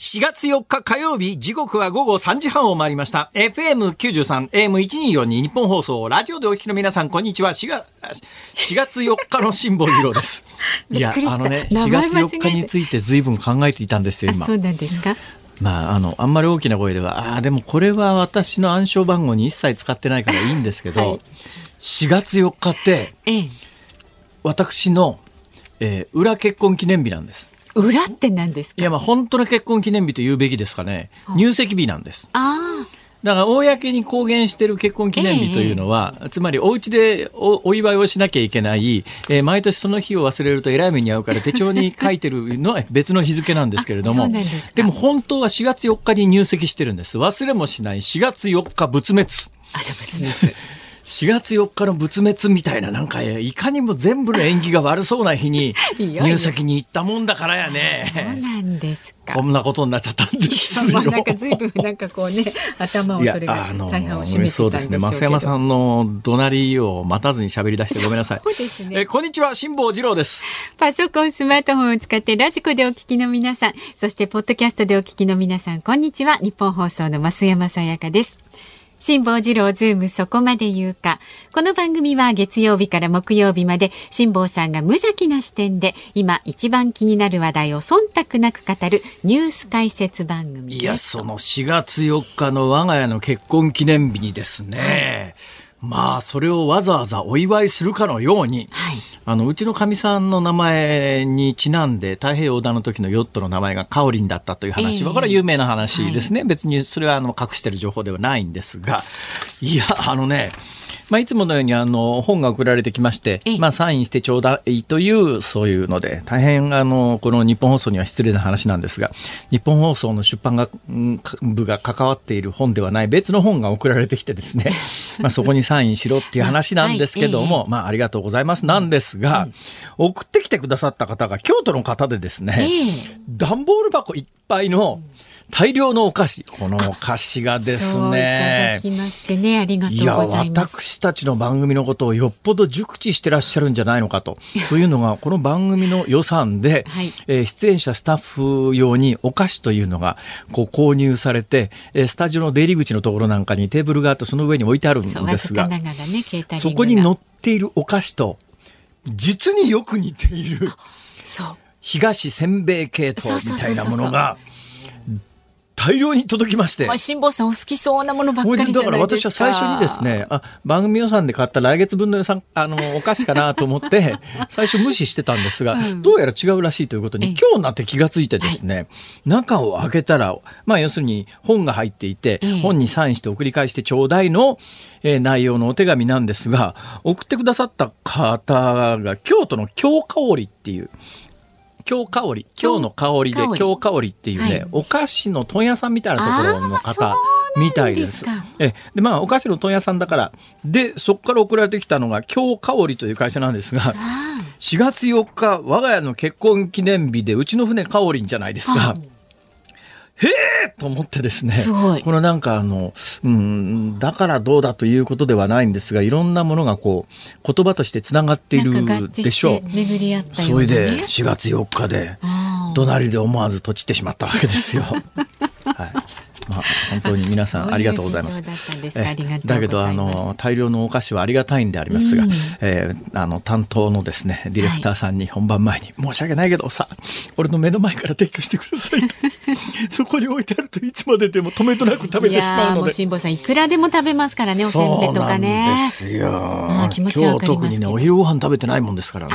4月4日火曜日、時刻は午後3時半を回りました。 FM93 AM1242 日本放送ラジオでお聞きの皆さん、こんにちは。4月4日の辛坊治郎です。いや、4月4日について随分考えていたんですよ今。そうなんですか。まあ、あんまり大きな声ではでもこれは私の暗証番号に一切使ってないからいいんですけど、はい、4月4日って、私の、裏結婚記念日なんです。裏って何ですか。いや、まあ本当の結婚記念日と言うべきですかね。入籍日なんです。あ、だから公に公言している結婚記念日というのは、つまりお家で お祝いをしなきゃいけない、毎年その日を忘れるとえらい目に遭うから手帳に書いてるのは別の日付なんですけれどもでも本当は4月4日に入籍してるんです。忘れもしない4月4日仏滅。あら、仏滅4月4日の仏滅みたいな、なんかいかにも全部の縁起が悪そうな日に入籍に行ったもんだからやね。そうなんですか。こんなことになっちゃったんですよ。なんか随分なんかこうね、頭をそれが大半を占めてたんでしょうけど。そうですね、増山さんの怒鳴りを待たずに喋り出してごめんなさい。そうですね。こんにちは、辛坊治郎です。パソコン、スマートフォンを使ってラジコでお聞きの皆さん、そしてポッドキャストでお聞きの皆さん、こんにちは。日本放送の増山さやかです。辛坊治郎ズームそこまで言うか。この番組は月曜日から木曜日まで辛坊さんが無邪気な視点で今一番気になる話題を忖度なく語るニュース解説番組です。いや、その4月4日の我が家の結婚記念日にですね、まあそれをわざわざお祝いするかのように、はい、うちのかみさんの名前にちなんで太平洋横断の時のヨットの名前がカオリンだったという話は、これは有名な話ですね、はい、別にそれは隠している情報ではないんですが、いや、まあ、いつものように本が送られてきまして、まあ、サインしてちょうだいというそういうので、大変この日本放送には失礼な話なんですが、日本放送の出版部が関わっている本ではない別の本が送られてきてですねまあそこにサインしろっていう話なんですけども、はい、まあ、ありがとうございますなんですが、送ってきてくださった方が京都の方でですね、段ボール箱いっぱいの大量のお菓子、このお菓子がですね、そういただきましてね、ありがとうございます。いや、私たちの番組のことをよっぽど熟知してらっしゃるんじゃないのかとというのが、この番組の予算で、はい、出演者スタッフ用にお菓子というのがこう購入されて、スタジオの出入り口のところなんかにテーブルがあって、その上に置いてあるんですが、そこに載っているお菓子と実によく似ている、そう、東せんべい系統みたいなものが大量に届きまして、辛坊さんお好きそうなものばっかりじゃないですか。だから私は最初にですね、番組予算で買った来月分の予算お菓子かなと思って最初無視してたんですが、どうやら違うらしいということに今日になって気がついてですね、中を開けたら、まあ、要するに本が入っていて、本にサインして送り返してちょうだいの、内容のお手紙なんですが、送ってくださった方が京都の京香織っていう、京香り、今日の香りで京香りっていうね、はい、お菓子の問屋さんみたいなところの方みたいです。で、まあお菓子の問屋さんだからで、そこから送られてきたのが京香りという会社なんですが、4月4日我が家の結婚記念日でうちの船香りんじゃないですか。へえと思ってですね、すごい、このなんかだからどうだということではないんですが、いろんなものがこう言葉としてつながっているでしょう。巡り合ったようなね。それで4月4日で怒鳴りで思わず閉じてしまったわけですよ。はい。まあ、本当に皆さんありがとうございます。だけど大量のお菓子はありがたいんでありますが、担当のですねディレクターさんに本番前に、申し訳ないけどさ、俺の目の前から撤去してくださいとそこに置いてあるといつまででも止めとなく食べてしまうので。辛坊さんいくらでも食べますからね、おせんべいとかね。そうなんですよ。今日特にね、お昼ご飯食べてないもんですからね。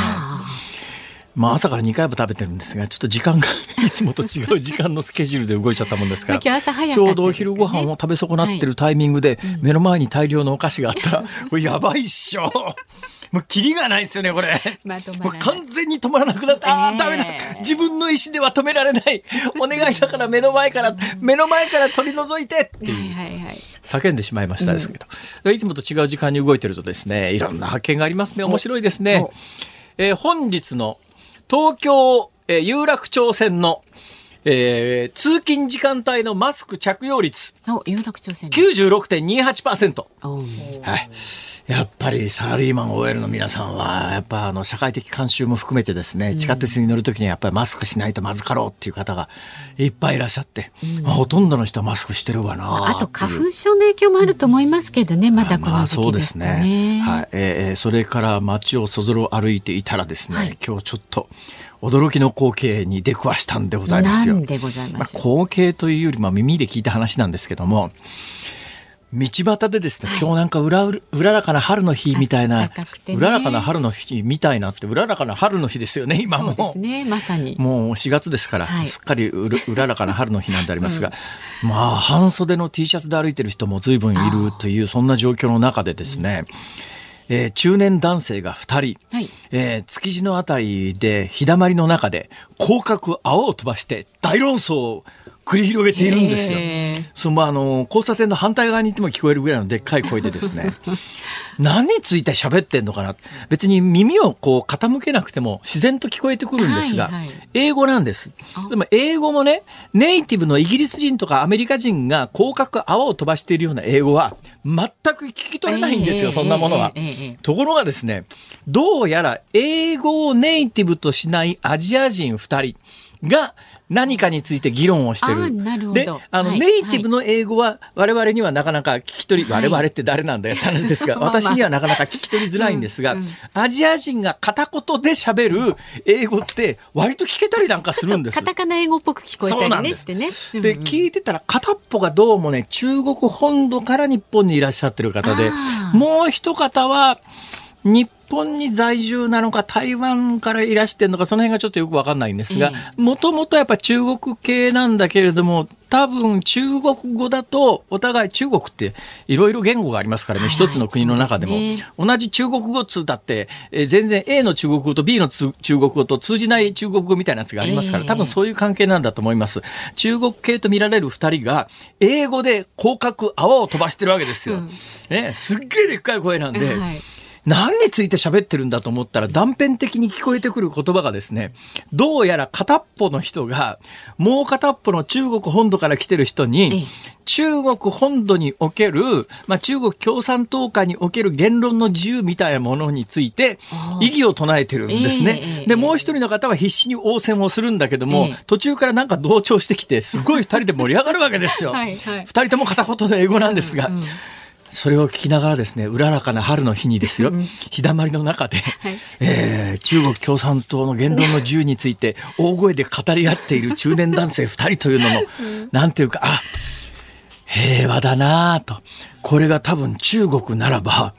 まあ、朝から2回も食べてるんですが、ちょっと時間がいつもと違う時間のスケジュールで動いちゃったもんですからちょうどお昼ご飯を食べ損なってるタイミングで目の前に大量のお菓子があったら、これやばいっしょ、もうキリがないですよねこれ。もう完全に止まらなくなって、ダメだ、自分の意思では止められない、お願いだから目の前から取り除いてっていう叫んでしまいましたですけど、いつもと違う時間に動いてるとですね、いろんな発見がありますね。面白いですね。本日の東京有楽町線の通勤時間帯のマスク着用率 96.28%、はい、やっぱりサラリーマン OL の皆さんはやっぱ社会的慣習も含めてですね、地下鉄に乗るときにやっぱりマスクしないとまずかろうっていう方がいっぱいいらっしゃって、まあ、ほとんどの人はマスクしてるわな。あと花粉症の影響もあると思いますけどね、まだこの時期ですとね、まあ、そうですね、はい。それから街をそぞろ歩いていたらですね、はい、今日ちょっと驚きの光景に出くわしたんでございますよ。なんでございましょう。光景というより、耳で聞いた話なんですけども、道端でですね、今日なんかうららかな春の日みたいな、うららかな春の日みたいなって、うららかな春の日ですよね、今も。そうですね、まさに。もう4月ですから、はい、すっかりうららかな春の日なんでありますが、うん、まあ半袖の T シャツで歩いてる人も随分いるという、そんな状況の中でですね、うん、中年男性が2人、はい、築地のあたりで日だまりの中で広角泡を飛ばして大論争を繰り広げているんですよ。その交差点の反対側に行っても聞こえるぐらいのでっかい声でですね何について喋ってんのかな。別に耳をこう傾けなくても自然と聞こえてくるんですが、はいはい、英語なんです。でも英語もね、ネイティブのイギリス人とかアメリカ人が広角泡を飛ばしているような英語は全く聞き取れないんですよ、そんなものは。ところがですね、どうやら英語をネイティブとしないアジア人2人が何かについて議論をしてる。で、はい、ネイティブの英語は我々にはなかなか聞き取り、はい、我々って誰なんだよって話ですが、私にはなかなか聞き取りづらいんですが、うんうん、アジア人が片言で喋る英語って割と聞けたりなんかするんです。ちょっとカタカナ英語っぽく聞こえたりねしてね。で、聞いてたら片っぽがどうもね、中国本土から日本にいらっしゃってる方で、もう一方は日本に在住なのか台湾からいらしてるのか、その辺がちょっとよく分かんないんですが、もともとやっぱ中国系なんだけれども、多分中国語だとお互い、中国っていろいろ言語がありますからね、はいはい、一つの国の中でも同じ中国語通だって、全然 A の中国語と B の中国語と通じない中国語みたいなやつがありますから、多分そういう関係なんだと思います。中国系と見られる2人が英語で広角泡を飛ばしてるわけですよ、ね、すっげえでっかい声なんで、はい、何について喋ってるんだと思ったら、断片的に聞こえてくる言葉がですね、どうやら片っぽの人がもう片っぽの中国本土から来てる人に、中国本土における、まあ、中国共産党下における言論の自由みたいなものについて異議を唱えてるんですね。で、もう一人の方は必死に応戦をするんだけども、途中からなんか同調してきて、すごい二人で盛り上がるわけですよ。はいはい、二人とも片言の英語なんですが、うんうん、それを聞きながらですね、うららかな春の日にですよ、日だまりの中で、はい中国共産党の言論の自由について大声で語り合っている中年男性2人というのも、なんていうか、あ、平和だなと。これが多分中国ならば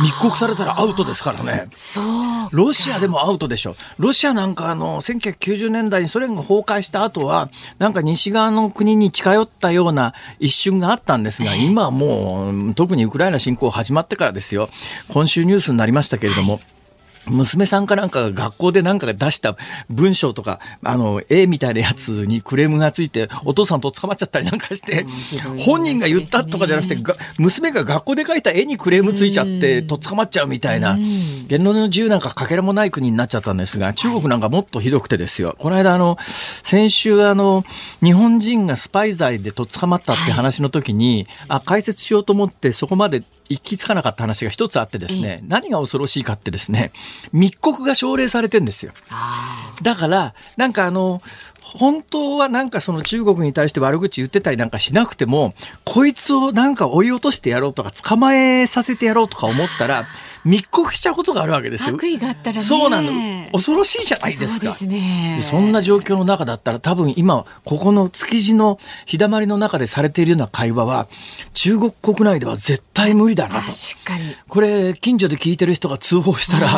密告されたらアウトですからね。そう、ロシアでもアウトでしょ。ロシアなんか1990年代にソ連が崩壊した後はなんか西側の国に近寄ったような一瞬があったんですが、今はもう特にウクライナ侵攻始まってからですよ、今週ニュースになりましたけれども、はい、娘さんかなんかが学校でなんかが出した文章とか絵みたいなやつにクレームがついて、お父さんと捕まっちゃったりなんかして、本人が言ったとかじゃなくて、娘が学校で描いた絵にクレームついちゃってと捕まっちゃうみたいな、言論の自由なんかかけらもない国になっちゃったんですが、中国なんかもっとひどくてですよ、この間先週日本人がスパイ罪でと捕まったって話の時に、解説しようと思ってそこまで行き着かなかった話が一つあってですね、何が恐ろしいかってですね、密告が奨励されてんですよ。だからなんか本当はなんかその中国に対して悪口言ってたりなんかしなくても、こいつをなんか追い落としてやろうとか捕まえさせてやろうとか思ったら密告しちゃうことがあるわけですよ。悪意があったらね。そうなの。恐ろしいじゃないですか。そうですね。そんな状況の中だったら、多分今ここの築地の日だまりの中でされているような会話は中国国内では絶対無理だなと。確かに。これ近所で聞いてる人が通報したら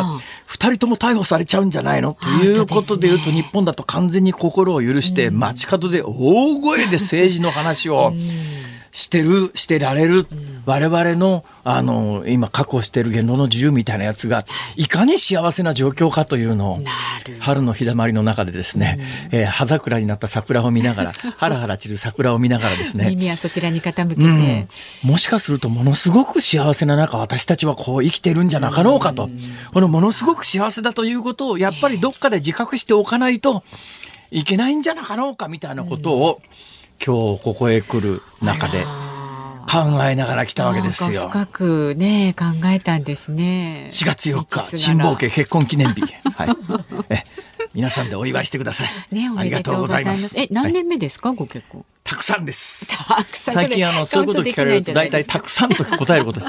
2人とも逮捕されちゃうんじゃないの、ということでいうと、日本だと完全に心を許して街角で大声で政治の話をしてられる、我々の今確保している言論の自由みたいなやつがいかに幸せな状況かというのを、春の日だまりの中でですね、葉桜になった桜を見ながらハラハラ散る桜を見ながらですね耳はそちらに傾けて、もしかするとものすごく幸せな中、私たちはこう生きてるんじゃなかろうかと、ものすごく幸せだということをやっぱりどっかで自覚しておかないといけないんじゃなかろうかみたいなことを、今日ここへ来る中で考えながら来たわけですよ。深く、ね、考えたんですね。4月4日新坊家結婚記念日、はい、皆さんでお祝いしてください、ね、ありがとうございます。何年目ですか、はい、ご結婚。たくさんです。たくさん。最近そういうこと聞かれると大体たくさんと答えることよ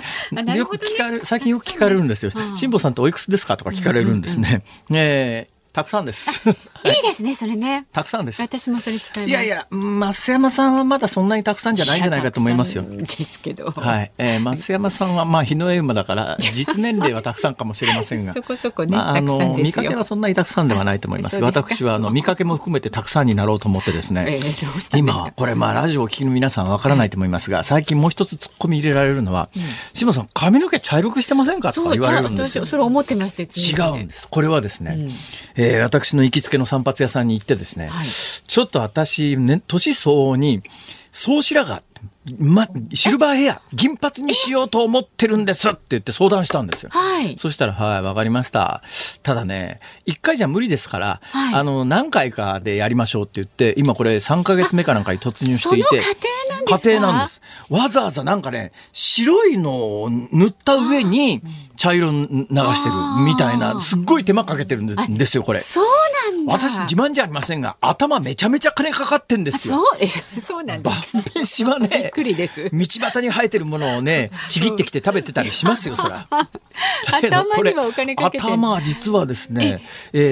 く聞かれる。最近よく聞かれるんですよ。辛坊さんっておいくつですかとか聞かれるんですね、たくさんです。いいですね、それね。たくさんです。私もそれ使います。いやいや、増山さんはまだそんなにたくさんじゃないんじゃないかと思いますよ。ですけど。はい。増山さんは日の絵馬だから実年齢はたくさんかもしれませんが、そこそこね、たくさんですよ。見かけはそんなにたくさんではないと思います。私は見かけも含めてたくさんになろうと思ってですね。どうしたんですか。今これラジオを聞きの皆さんわからないと思いますが、最近もう一つツッコミ入れられるのは、辛坊さん髪の毛茶色くしてませんかとか言われるんですよ。それ思ってまして。違うんです。これはですね。私の行きつけの散髪屋さんに行ってですね、はい、ちょっと私、ね、年相応に総白髪、シルバーヘア銀髪にしようと思ってるんですって言って相談したんですよ、はい、そしたらはいわかりました、ただね1回じゃ無理ですから、はい、何回かでやりましょうって言って、今これ3ヶ月目かなんかに突入していて、過程なんです。わざわざなんかね白いのを塗った上に茶色流してるみたいな、すっごい手間かけてるんですよ。これそうなんだ。私自慢じゃありませんが頭めちゃめちゃ金かかってんですよ。そうなんだ。晩飯はね道端に生えてるものをねちぎってきて食べてたりしますよ、そら。頭にはお金かけてる。頭実はですね、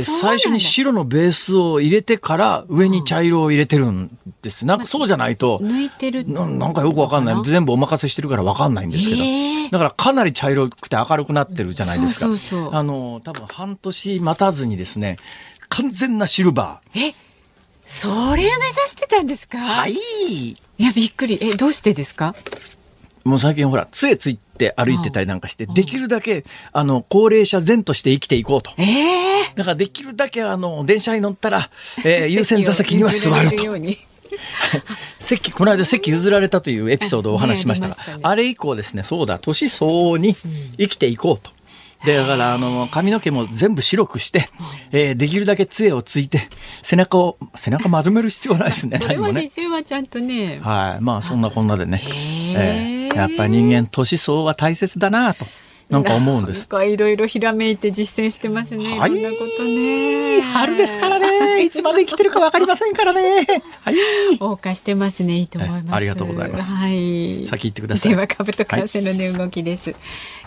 最初に白のベースを入れてから上に茶色を入れてるんです。なんかそうじゃないと抜いてるなんかよくわかんない。全部お任せしてるからわかんないんですけど、だからかなり茶色くて明るくなってるじゃないですか。多分半年待たずにですね、完全なシルバー。それを目指してたんですか。はい。いやびっくり。どうしてですか。もう最近ほら杖ついて歩いてたりなんかして、できるだけ高齢者前として生きていこうと。だからできるだけ電車に乗ったら、優先座席には座ると。席この間席譲られたというエピソードをお話しましたが、あれ以降ですね、そうだ年相応に生きていこうと。でだから髪の毛も全部白くして、できるだけ杖をついて背中丸める必要ないですね。それは必要はちゃんとね。はい、そんなこんなでね、やっぱ人間年相は大切だなとなんか思うんです。いろいろひらめいて実践してますね。はい、いろんなことね。春ですからね。いつまで生きてるか分かりませんからね。はい。謳歌してますね。いいと思います。ありがとうございます。はい。先行ってください。では株と為替の値動きです。はい、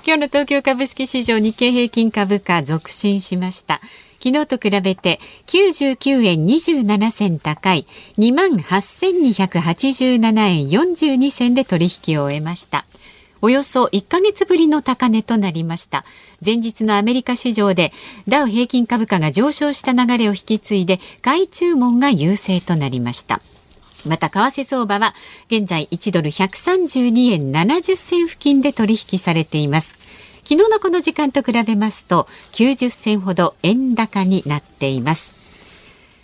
今日の東京株式市場、日経平均株価続伸しました。昨日と比べて99円27銭高い 28,287 円42銭で取引を終えました。およそ1ヶ月ぶりの高値となりました。前日のアメリカ市場でダウ平均株価が上昇した流れを引き継いで買い注文が優勢となりました。また為替相場は現在1ドル132円70銭付近で取引されています。昨日のこの時間と比べますと90銭ほど円高になっています。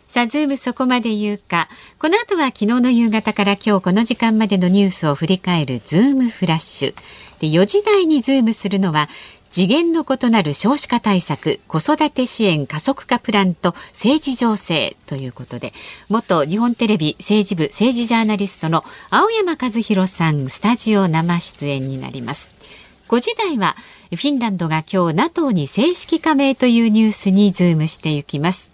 さあズームそこまで言うか。この後は昨日の夕方から今日この時間までのニュースを振り返るズームフラッシュで、4時台にズームするのは次元の異なる少子化対策、子育て支援加速化プランと政治情勢ということで、元日本テレビ政治部政治ジャーナリストの青山和弘さんスタジオ生出演になります。5時台はフィンランドが今日 NATO に正式加盟というニュースにズームしていきます。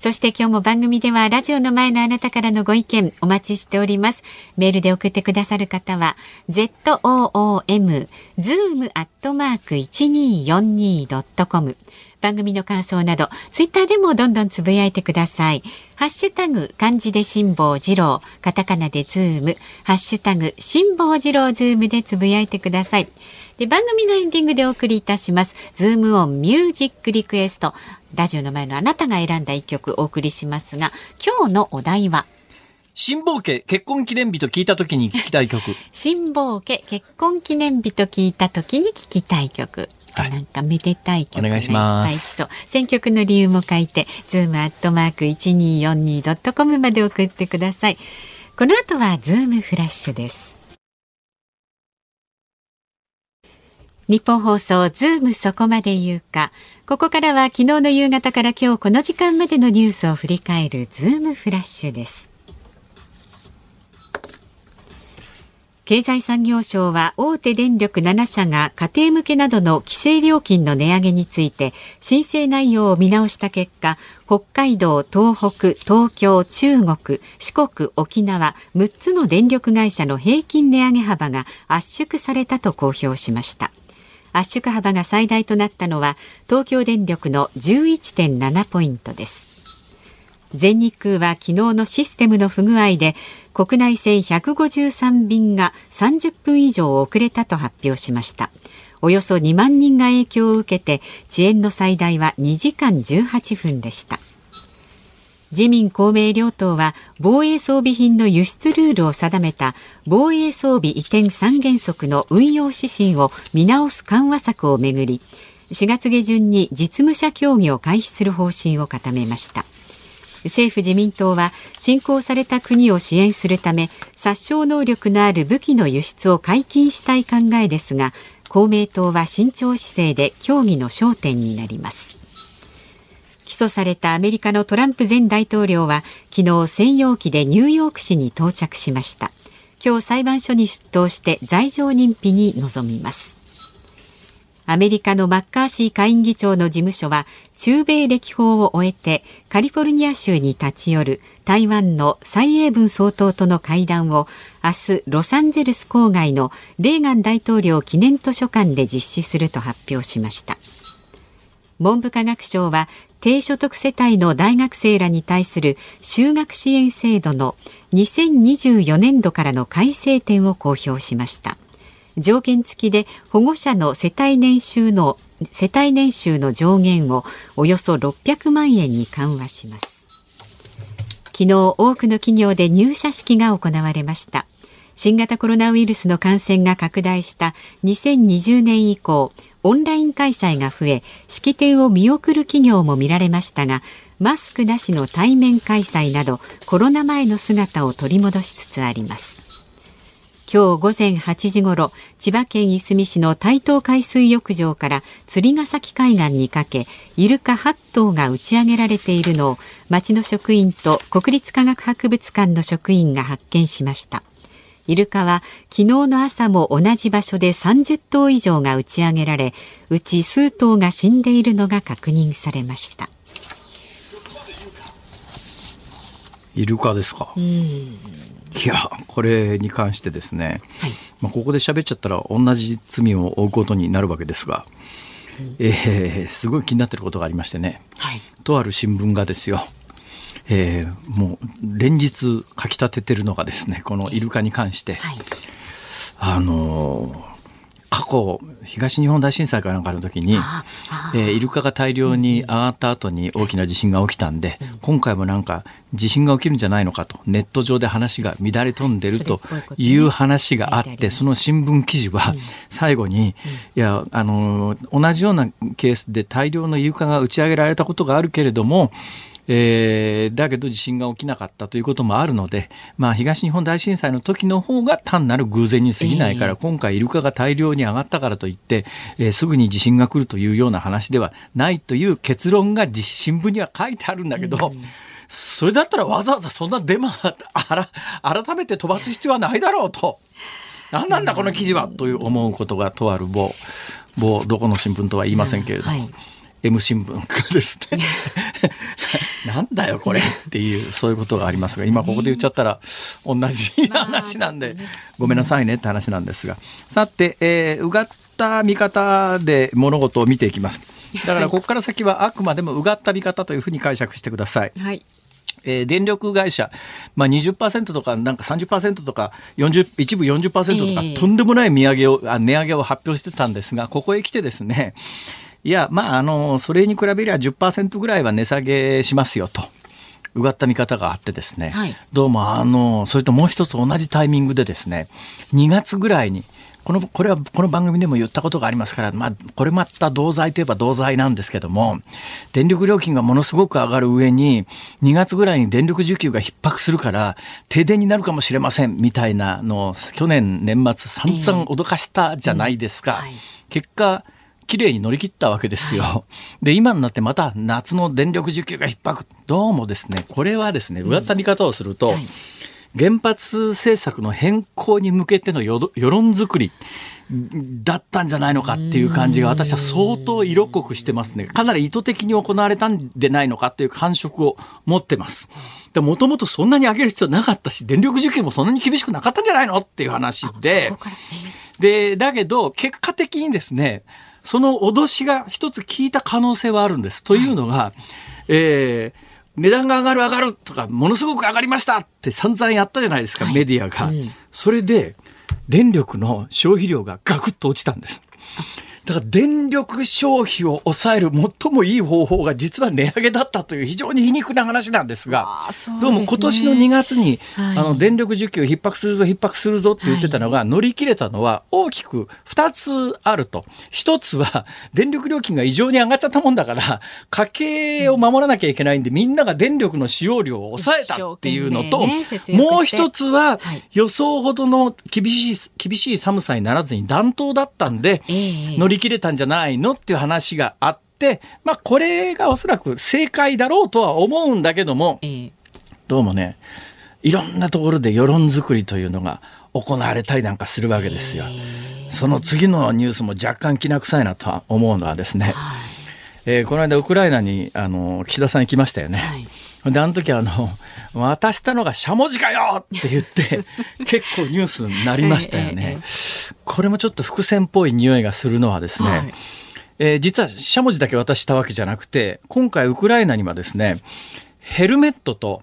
そして今日も番組ではラジオの前のあなたからのご意見お待ちしております。メールで送ってくださる方は zoom@1242.com 番組の感想などツイッターでもどんどんつぶやいてください。ハッシュタグ漢字で辛坊治郎、カタカナでズーム、ハッシュタグ辛坊治郎ズームでつぶやいてください。で番組のエンディングでお送りいたしますズームオンミュージックリクエスト、ラジオの前のあなたが選んだ一曲お送りしますが、今日のお題は辛坊家結婚記念日と聞いた時に聞きたい曲。辛坊家結婚記念日と聞いた時に聞きたい曲、はい、なんかめでたい曲、ね、お願いします、はい、選曲の理由も書いて zoom@1242.com まで送ってください。この後はズームフラッシュです。日本放送ズームそこまで言うか。ここからは昨日の夕方から今日この時間までのニュースを振り返るズームフラッシュです。経済産業省は大手電力7社が家庭向けなどの規制料金の値上げについて申請内容を見直した結果、北海道、東北、東京、中国、四国、沖縄6つの電力会社の平均値上げ幅が圧縮されたと公表しました。圧縮幅が最大となったのは東京電力の 11.7 ポイントです。全日空は昨日のシステムの不具合で国内線153便が30分以上遅れたと発表しました。およそ2万人が影響を受けて遅延の最大は2時間18分でした。自民・公明両党は防衛装備品の輸出ルールを定めた防衛装備移転三原則の運用指針を見直す緩和策をめぐり、4月下旬に実務者協議を開始する方針を固めました。政府自民党は侵攻された国を支援するため殺傷能力のある武器の輸出を解禁したい考えですが、公明党は慎重姿勢で協議の焦点になります。起訴されたアメリカのトランプ前大統領は昨日専用機でニューヨーク市に到着しました。今日裁判所に出頭して罪状認否に臨みます。アメリカのマッカーシー下院議長の事務所は中米歴訪を終えてカリフォルニア州に立ち寄る台湾の蔡英文総統との会談を明日ロサンゼルス郊外のレーガン大統領記念図書館で実施すると発表しました。文部科学省は低所得世帯の大学生らに対する就学支援制度の2024年度からの改正点を公表しました。条件付きで保護者の世帯年収の上限をおよそ600万円に緩和します。昨日多くの企業で入社式が行われました。新型コロナウイルスの感染が拡大した2020年以降、オンライン開催が増え、式典を見送る企業も見られましたが、マスクなしの対面開催などコロナ前の姿を取り戻しつつあります。今日午前8時ごろ、千葉県いすみ市の台東海水浴場から釣ヶ崎海岸にかけ、イルカ8頭が打ち上げられているのを町の職員と国立科学博物館の職員が発見しました。イルカは昨日の朝も同じ場所で30頭以上が打ち上げられ、うち数頭が死んでいるのが確認されました。イルカですか。いや、これに関してですね、はい、ここで喋っちゃったら同じ罪を負うことになるわけですが、すごい気になってることがありましてね、はい、とある新聞がですよ、もう連日書き立ててるのがですね、このイルカに関して、はい、過去東日本大震災かなんかの時に、イルカが大量に上がった後に大きな地震が起きたんで、今回もなんか地震が起きるんじゃないのかとネット上で話が乱れ飛んでるという話があって、その新聞記事は最後に、いや、同じようなケースで大量のイルカが打ち上げられたことがあるけれども、だけど地震が起きなかったということもあるので、東日本大震災の時の方が単なる偶然に過ぎないから、今回イルカが大量に上がったからといって、すぐに地震が来るというような話ではないという結論が新聞には書いてあるんだけど、それだったらわざわざそんなデマ改めて飛ばす必要はないだろうと、何なんだこの記事はという思うことが、とある某どこの新聞とは言いませんけれども、M 新聞がですねなんだよこれっていう、そういうことがありますが、今ここで言っちゃったら同じ話なんでごめんなさいねって話なんですが、さて、うがった見方で物事を見ていきます。だからここから先はあくまでもうがった見方というふうに解釈してください。はい、電力会社、20% とか、なんか 30% とか一部 40% とか、とんでもない値上げを発表してたんですが、ここへ来てですね、いや、それに比べりゃ 10% ぐらいは値下げしますよとうがった見方があってですね、はい、どうもそれともう一つ同じタイミングでですね、2月ぐらいにこれはこの番組でも言ったことがありますから、これまた同罪といえば同罪なんですけども、電力料金がものすごく上がる上に2月ぐらいに電力需給が逼迫するから停電になるかもしれませんみたいなのを去年年末散々脅かしたじゃないですか、結果きれいに乗り切ったわけですよ、で今になってまた夏の電力需給が逼迫、どうもですねこれはですねうがった見方をすると、原発政策の変更に向けての世論作りだったんじゃないのかっていう感じが私は相当色濃くしてますね。かなり意図的に行われたんでないのかという感触を持ってます。もともとそんなに上げる必要なかったし、電力需給もそんなに厳しくなかったんじゃないのっていう話 で、だけど結果的にですねその脅しが一つ効いた可能性はあるんです。というのが、値段が上がるとかものすごく上がりましたって散々やったじゃないですか、メディアが、それで電力の消費量がガクッと落ちたんです。だから電力消費を抑える最もいい方法が実は値上げだったという非常に皮肉な話なんですが、どうも今年の2月に電力需給逼迫するぞって言ってたのが乗り切れたのは大きく2つあると。1つは電力料金が異常に上がっちゃったもんだから家計を守らなきゃいけないんで、みんなが電力の使用量を抑えたっていうのと、もう一つは予想ほどの厳しい寒さにならずに暖冬だったんで乗り切れたんじゃないのっていう話があって、これがおそらく正解だろうとは思うんだけども、どうもねいろんなところで世論作りというのが行われたりなんかするわけですよ。その次のニュースも若干きな臭いなとは思うのはですね、この間ウクライナに岸田さん行きましたよね、であの時渡したのがしゃもじかよって言って結構ニュースになりましたよねこれもちょっと伏線っぽい匂いがするのはですね、実はしゃもじだけ渡したわけじゃなくて、今回ウクライナにはですねヘルメットと、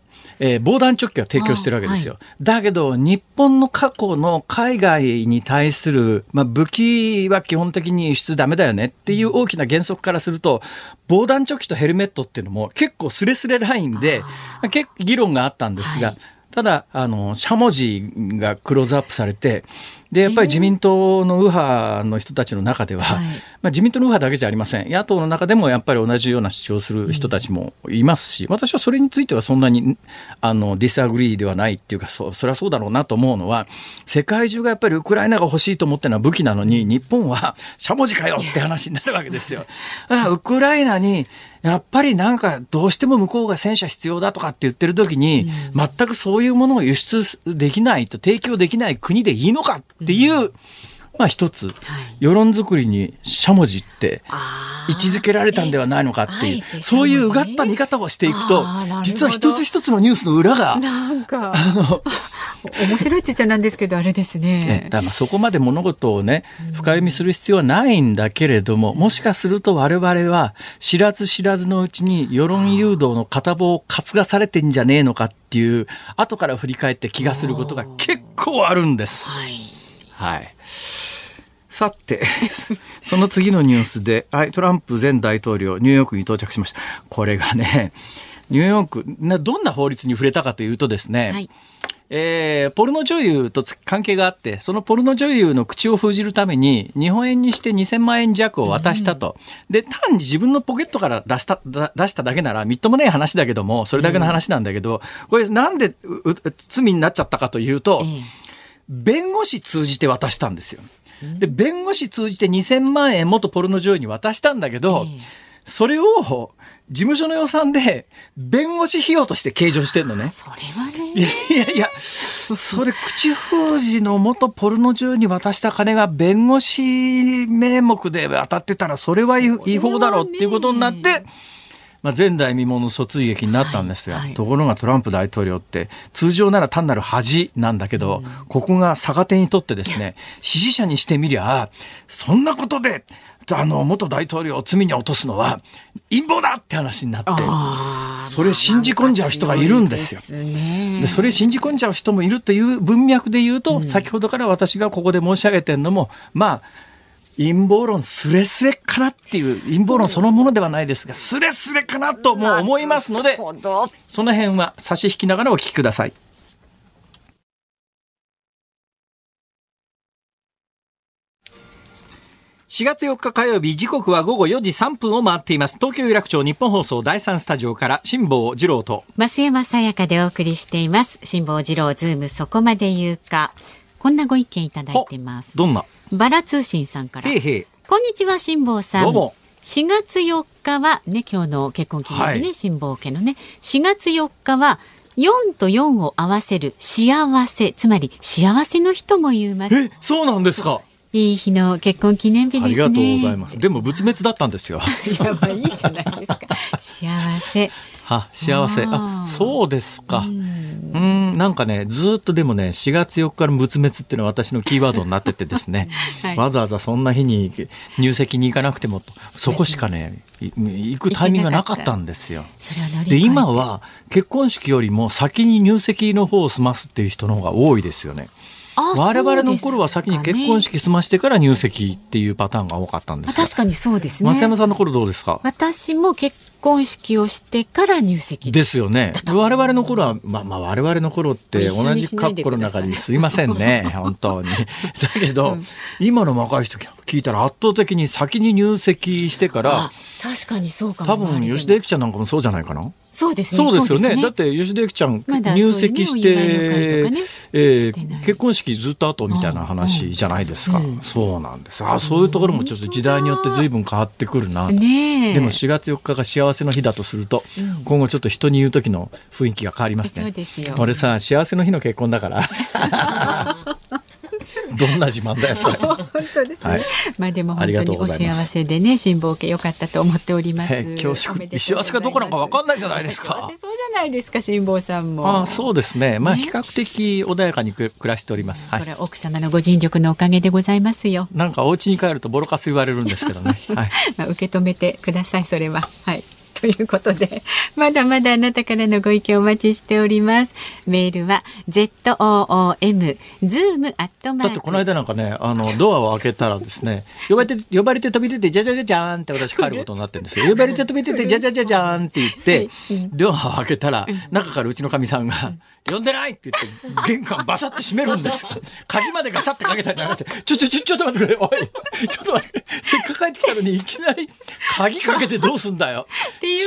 防弾チョッキを提供してるわけですよ、だけど日本の過去の海外に対する、武器は基本的に輸出ダメだよねっていう大きな原則からすると、防弾チョッキとヘルメットっていうのも結構スレスレラインで結構議論があったんですが、ただしゃもじがクローズアップされて、でやっぱり自民党の右派の人たちの中では、自民党の右派だけじゃありません、野党の中でもやっぱり同じような主張をする人たちもいますし、私はそれについてはそんなにディスアグリーではないっていうか、それはそうだろうなと思うのは、世界中がやっぱりウクライナが欲しいと思ってるのは武器なのに、日本はしゃもじかよって話になるわけですよウクライナにやっぱりなんかどうしても向こうが戦車必要だとかって言ってる時に、全くそういうものを輸出できないと提供できない国でいいのかっていう、一つ世論作りにしゃもじって位置づけられたんではないのかっていう、そういううがった見方をしていくと、実は一つ一つのニュースの裏がなんか面白いって言っちゃなんですけど、あれですね、だからそこまで物事をね深読みする必要はないんだけれども、もしかすると我々は知らず知らずのうちに世論誘導の片棒を担がされてんじゃねえのかっていう、後から振り返って気がすることが結構あるんです。さてその次のニュースで、トランプ前大統領ニューヨークに到着しました。これがねニューヨークどんな法律に触れたかというとですね、ポルノ女優と関係があって、そのポルノ女優の口を封じるために日本円にして2000万円弱を渡したと、で単に自分のポケットから出しただけならみっともない話だけども、それだけの話なんだけど、これなんで罪になっちゃったかというと、弁護士通じて渡したんですよ。で弁護士通じて2000万円元ポルノ女優に渡したんだけど、それを事務所の予算で弁護士費用として計上してるのね。それはね、いやそれ口封じの元ポルノ女優に渡した金が弁護士名目で渡ってたら、それは違法だろうっていうことになって、前代未聞の訴追劇になったんですが、ところがトランプ大統領って通常なら単なる恥なんだけど、ここが逆手にとってですね、支持者にしてみりゃそんなことで元大統領を罪に落とすのは陰謀だって話になって、それ信じ込んじゃう人がいるんですよ。でそれ信じ込んじゃう人もいるという文脈で言うと、先ほどから私がここで申し上げてるのも陰謀論すれすれかなっていう、陰謀論そのものではないですがすれすれかなとも思いますので、その辺は差し引きながらお聞きください。4月4日火曜日、時刻は午後4時3分を回っています。東京有楽町日本放送第3スタジオから辛坊治郎と増山さやかでお送りしています。辛坊治郎ズームそこまで言うか。こんなご意見いただいてます。どんな？バラ通信さんから。へいへい、こんにちは辛坊さん。どうも。4月4日はね、今日の結婚記念日ね、辛坊家のね。4月4日は4と4を合わせる幸せ、つまり幸せの日とも言います。え、そうなんですか。いい日の結婚記念日ですね。ありがとうございます。でも仏滅だったんですよ。やばい、いいじゃないですか。幸せ。は、幸せ。あ、そうですか。なんかね、ずっとでもね、4月4日の仏滅っていうのは私のキーワードになっててですね、はい、わざわざそんな日に入籍に行かなくてもと、そこしかね、行くタイミングがなかったんですよ。で、今は結婚式よりも先に入籍の方を済ますっていう人の方が多いですよね。我々の頃は先に結婚式済ましてから入籍っていうパターンが多かったんです。確かにそうですね。増山さんの頃どうですか？私も結婚式をしてから入籍ですよね。我々の頃は、まあ我々の頃って同じカッコの中にすいませんね本当に。だけど、今の若い人聞いたら圧倒的に先に入籍してから。確かにそうかも。多分吉田ゆきちゃんなんかもそうじゃないかな。そうですね。そうですよね。だって吉田ゆきちゃん入籍して結婚式ずっと後みたいな話じゃないですか。そうなんです。そういうところもちょっと時代によって随分変わってくるな。でも4月4日が幸せの日だとすると、今後ちょっと人に言う時の雰囲気が変わりますね。そうですよ。俺さ、幸せの日の結婚だからどんな自慢だよそれ。本当ですね。はい、まあでも本当にお幸せでね、辛抱家良かったと思っております。恐縮。幸せかどこなんか分かんないじゃないですか。幸せそうじゃないですか、辛抱さんも。そうですね。まあ比較的穏やかに暮らしております。これは奥様のご尽力のおかげでございますよ。なんかお家に帰るとボロカス言われるんですけどね。はい、まあ受け止めてくださいそれは。はい。ということで、まだまだあなたからのご意見お待ちしております。メールは ZOOM@。 だってこの間なんかね、ドアを開けたらですね、呼ばれて飛び出てじゃじゃじゃじゃーんって私帰ることになってるんですよ。呼ばれて飛び出てじゃじゃじゃじゃーんって言ってドアを開けたら、中からうちのかみさんが呼んでないって言って玄関バシャって閉めるんです鍵までガチャってかけたりなんかして、ちょっと待ってくれ、おいちょっと待ってくれ、せっかく帰ってきたのにいきなり鍵かけてどうすんだよ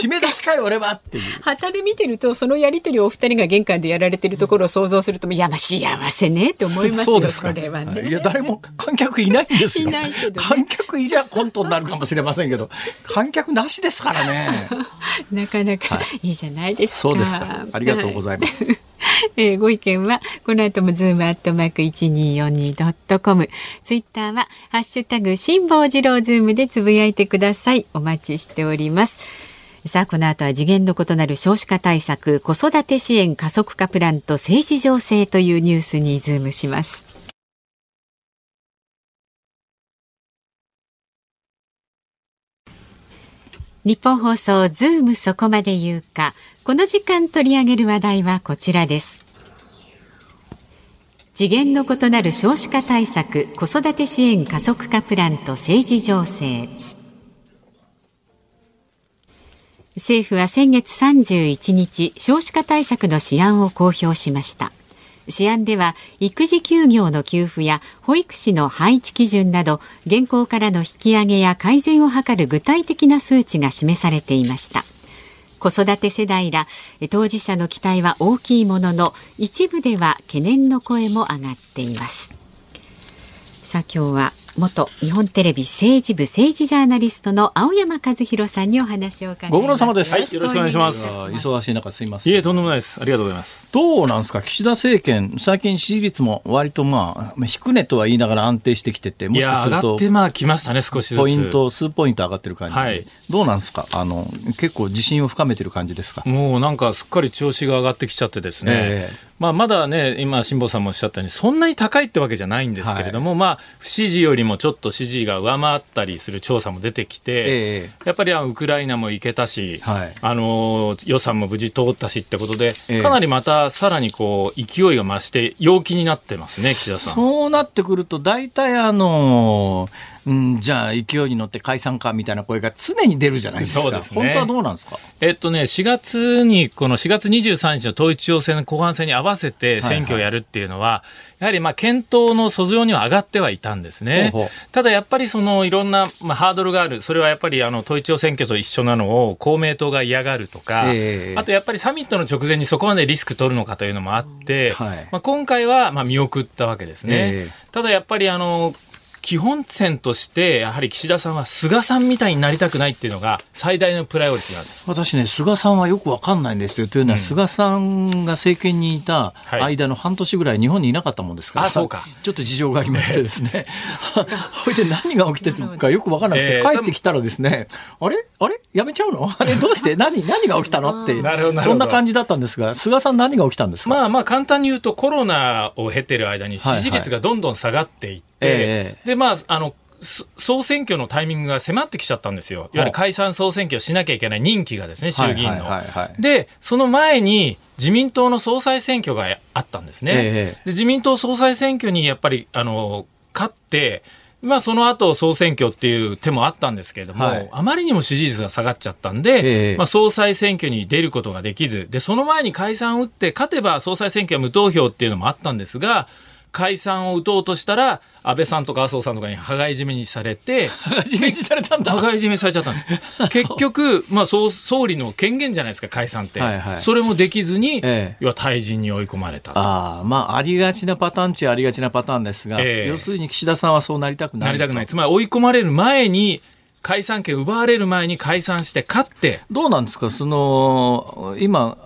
締め出しかい俺はっていう。旗で見てるとそのやり取りをお二人が玄関でやられてるところを想像すると、いやまあ幸せねって思いますよ。そうですか。それはね、いや誰も観客いないんですよ。いないけどね、観客いりゃコントになるかもしれませんけど観客なしですからねなかなかいいじゃないですか。そうですか。ありがとうございますご意見はこの後もズームアットマーク 1242.com、 ツイッターはハッシュタグ辛坊治郎ズームでつぶやいてください。お待ちしております。さあこの後は次元の異なる少子化対策、子育て支援加速化プランと政治情勢というニュースにズームします。日本放送ズームそこまで言うか。この時間取り上げる話題はこちらです。次元の異なる少子化対策、子育て支援加速化プランと政治情勢。政府は先月31日、少子化対策の試案を公表しました。試案では、育児休業の給付や保育士の配置基準など、現行からの引き上げや改善を図る具体的な数値が示されていました。子育て世代ら当事者の期待は大きいものの、一部では懸念の声も上がっています。さあ今日は元日本テレビ政治部政治ジャーナリストの青山和弘さんにお話を伺います。ご苦労様です。よろしくお願いします。忙しい中すいません。いえ、とんでもないです。ありがとうございます。どうなんですか、岸田政権、最近支持率も割と低値とは言いながら安定してきてて、もしかすると上がってきましたね、少しずつ。数ポイント上がってる感じで、はい、どうなんですか、結構自信を深めてる感じですか。もうなんかすっかり調子が上がってきちゃってですね。まだね、今辛坊さんもおっしゃったようにそんなに高いってわけじゃないんですけれども、不支持よりもちょっと支持が上回ったりする調査も出てきて、やっぱりウクライナも行けたし、予算も無事通ったしってことで、かなりまたさらにこう勢いが増して陽気になってますね、岸田さん。そうなってくると大体うん、じゃあ勢いに乗って解散かみたいな声が常に出るじゃないですか。そうですね、本当はどうなんですか。4月にこの4月23日の統一地方選の後半戦に合わせて選挙をやるっていうのは、やはりまあ検討の訴状には上がってはいたんですね。ほうほう。ただやっぱりそのいろんなハードルがある。それはやっぱり統一地方選挙と一緒なのを公明党が嫌がるとか、あとやっぱりサミットの直前にそこまでリスク取るのかというのもあって、はい、まあ、今回はまあ見送ったわけですね。ただやっぱり基本線としてやはり岸田さんは菅さんみたいになりたくないっていうのが最大のプライオリティなんです。私ね、菅さんはよく分かんないんですよ。というのは、菅さんが政権にいた間の半年ぐらい日本にいなかったもんですから、はい、あ、そうか、ちょっと事情がありましてですねそれで何が起きてるかよく分からなくて、帰ってきたらですね、あれやめちゃうのあれどうして何が起きたのってそんな感じだったんですが、菅さん何が起きたんですか。まあまあ簡単に言うと、コロナを経てる間に支持率がどんどん下がっていって、でまあ総選挙のタイミングが迫ってきちゃったんですよ。いわゆる解散総選挙をしなきゃいけない任期がですね、衆議院の、でその前に自民党の総裁選挙があったんですね、で自民党総裁選挙にやっぱり勝って、まあ、その後総選挙っていう手もあったんですけれども、あまりにも支持率が下がっちゃったんで、まあ、総裁選挙に出ることができずで、その前に解散を打って勝てば総裁選挙は無投票っていうのもあったんですが、解散を打とうとしたら安倍さんとか麻生さんとかに羽交い締めにされてされちゃったんです結局、まあ、総理の権限じゃないですか解散って、それもできずに、要は退陣に追い込まれた。ありがちなパターンっちゃありがちなパターンですが、要するに岸田さんはそうなりたくないつまり追い込まれる前に、解散権奪われる前に解散して勝って。どうなんですか、今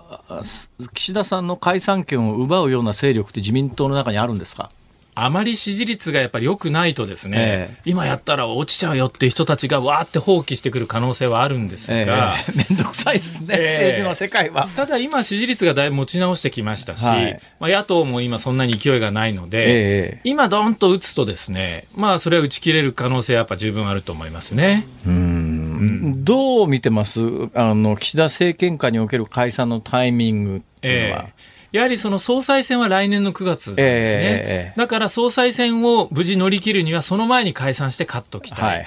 岸田さんの解散権を奪うような勢力って自民党の中にあるんですか。あまり支持率がやっぱり良くないとですね、今やったら落ちちゃうよっていう人たちがわーって放棄してくる可能性はあるんですが、めんどくさいですね、政治の世界は。ただ今支持率がだいぶ持ち直してきましたし、まあ、野党も今そんなに勢いがないので、今ドーンと打つとですね、まあ、それは打ち切れる可能性はやっぱ十分あると思いますね。どう見てます、岸田政権下における解散のタイミングっていうのは。やはりその総裁選は来年の9月なんですね、だから総裁選を無事乗り切るにはその前に解散して勝っときたい、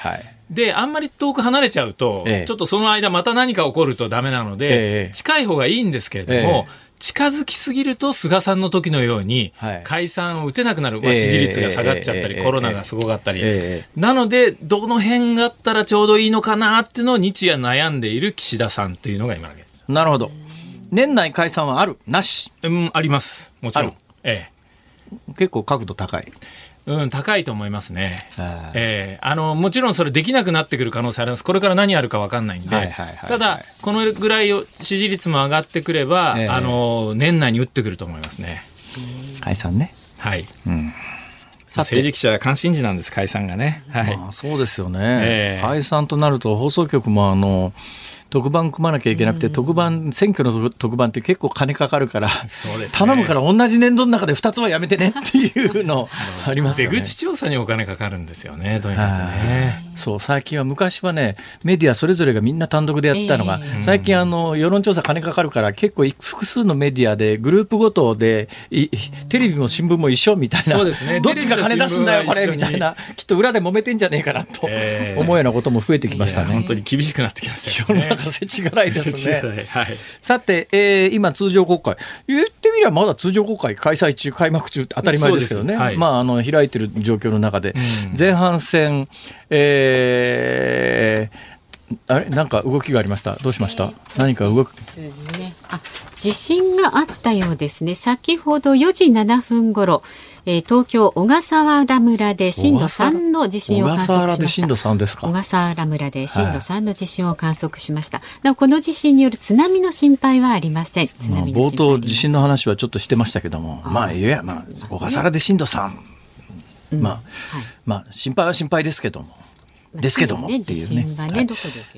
であんまり遠く離れちゃうと、ちょっとその間また何か起こるとダメなので、近い方がいいんですけれども、近づきすぎると菅さんの時のように解散を打てなくなる、支持率が下がっちゃったり、コロナがすごかったり、なのでどの辺があったらちょうどいいのかなっていうのを日夜悩んでいる岸田さんというのが今の現状。なるほど。年内解散はあるなし、あります、もちろん、結構角度高い、高いと思いますね。もちろんそれできなくなってくる可能性あります。これから何あるか分かんないんで、ただこのぐらい支持率も上がってくれば、年内に打ってくると思いますね、解散ね。政治記者は関心事なんです、解散がね。そうですよね、解散となると放送局も特番組まなきゃいけなくて、特番、選挙の特番って結構金かかるから、頼むから同じ年度の中で2つはやめてねっていうのありますよね。出口調査にお金かかるんですよね、とにかくね。そう、最近は、昔はね、メディアそれぞれがみんな単独でやったのが、最近世論調査金かかるから、結構複数のメディアでグループごとでテレビも新聞も一緒みたいな、どっちが金出すんだよこれみたいな、きっと裏で揉めてんじゃねえかなと思うようなことも増えてきましたね。本当に厳しくなってきましたよね。世知辛いですね。さて、今通常国会、言ってみればまだ通常国会開催中、開幕中って当たり前ですけどね、開いてる状況の中で、前半戦、あれ、なんか動きがありました。どうしました。何か動く、地震があったようですね。先ほど4時7分ごろ、東京小笠原村で震度3の地震を観測しました。小笠原村で震度3の地震を観測しました。なお、この地震による津波の心配はありません。津波の心配はありません。冒頭地震の話はちょっとしてましたけども、小笠原で震度3、心配は心配ですけども。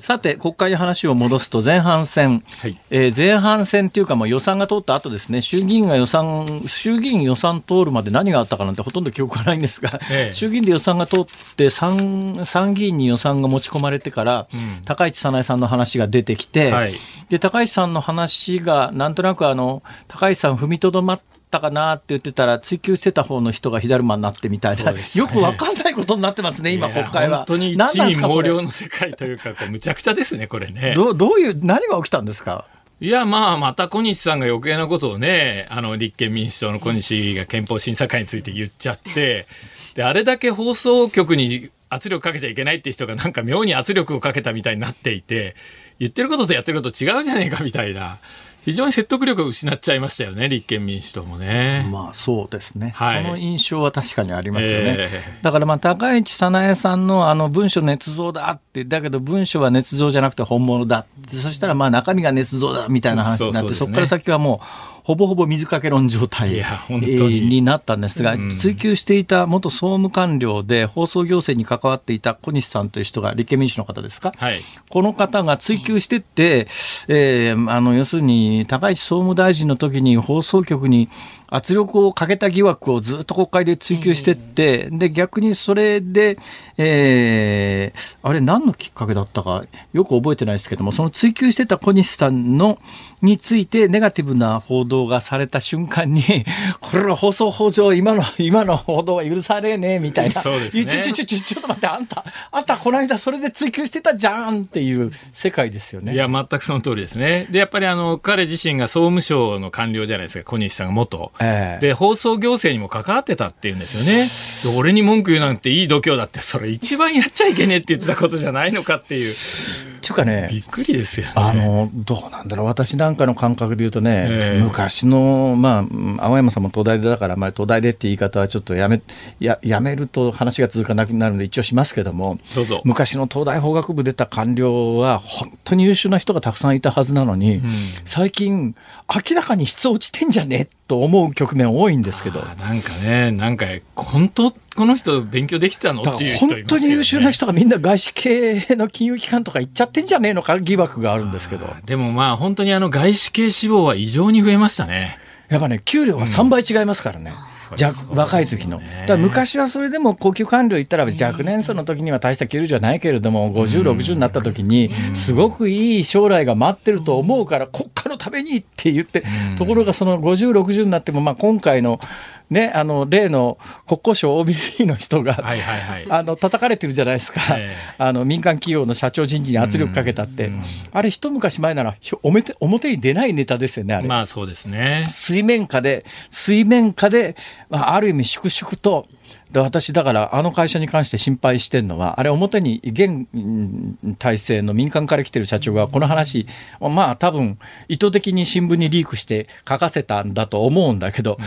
さて、国会に話を戻すと、前半戦、前半戦というか、予算が通った後ですね、衆議院予算通るまで何があったかなんてほとんど記憶がないんですが、衆議院で予算が通って参議院に予算が持ち込まれてから、高市早苗さんの話が出てきて、で高市さんの話がなんとなく高市さん踏みとどまってったかなって言ってたら追及してた方の人が火だるまになってみたいな、ね、よく分かんないことになってますね今国会は。本当に一味毛量の世界というかこうむちゃくちゃですねこれね。どういう何が起きたんですか。いやまあまた小西さんが余計なことをね立憲民主党の小西が憲法審査会について言っちゃってであれだけ放送局に圧力かけちゃいけないって人がなんか妙に圧力をかけたみたいになっていて言ってることとやってること違うじゃねえかみたいな非常に説得力を失っちゃいましたよね立憲民主党もね。まあそうですね、はい、その印象は確かにありますよね、だからまあ高市早苗さんの文書捏造だってだけど文書は捏造じゃなくて本物だそしたらまあ中身が捏造だみたいな話になって そうですね、そこから先はもうほぼほぼ水かけ論状態になったんですが、追及していた元総務官僚で放送行政に関わっていた小西さんという人が立憲民主の方ですか、はい、この方が追及してって、要するに高市総務大臣の時に放送局に圧力をかけた疑惑をずっと国会で追及してってで逆にそれで、あれ何のきっかけだったかよく覚えてないですけどもその追及してた小西さんのについてネガティブな報道がされた瞬間にこれは放送法上今の報道は許されねえみたいなそうですね、ちょっと待ってあんたこの間それで追及してたじゃんっていう世界ですよね。いや全くその通りですね。でやっぱり彼自身が総務省の官僚じゃないですか小西さんが元で放送行政にも関わってたっていうんですよね。で俺に文句言うなんていい度胸だってそれ一番やっちゃいけねえって言ってたことじゃないのかっていうっていうかね、びっくりですよね。どうなんだろう私なんかの感覚で言うとね、昔の、まあ、青山さんも東大でだから、まあ、東大でって言い方はちょっとやめると話が続かなくなるので一応しますけどもどうぞ昔の東大法学部出た官僚は本当に優秀な人がたくさんいたはずなのに、最近明らかに質落ちてんじゃねと思う局面多いんですけどなんかねなんか本当この人勉強できてたのっていう人いますよね。本当に優秀な人がみんな外資系の金融機関とか行っちゃってんじゃねえのか疑惑があるんですけどでもまあ本当に外資系志望は異常に増えましたね。やっぱね給料が3倍違いますからね、若い時の、だから昔はそれでも高級官僚行ったら若年層の時には大した給料じゃないけれども50、60になった時にすごくいい将来が待ってると思うから国家のためにって言ってところがその50、60になってもまあ今回のね、例の国交省 OB の人が、はいはいはい、叩かれてるじゃないですか、民間企業の社長人事に圧力かけたって、あれ一昔前なら表に出ないネタですよねあれ、まあそうですね、水面下で、まあ、ある意味粛々とで私だから会社に関して心配してるのはあれ表に現体制の民間から来てる社長がこの話まあ多分意図的に新聞にリークして書かせたんだと思うんだけど、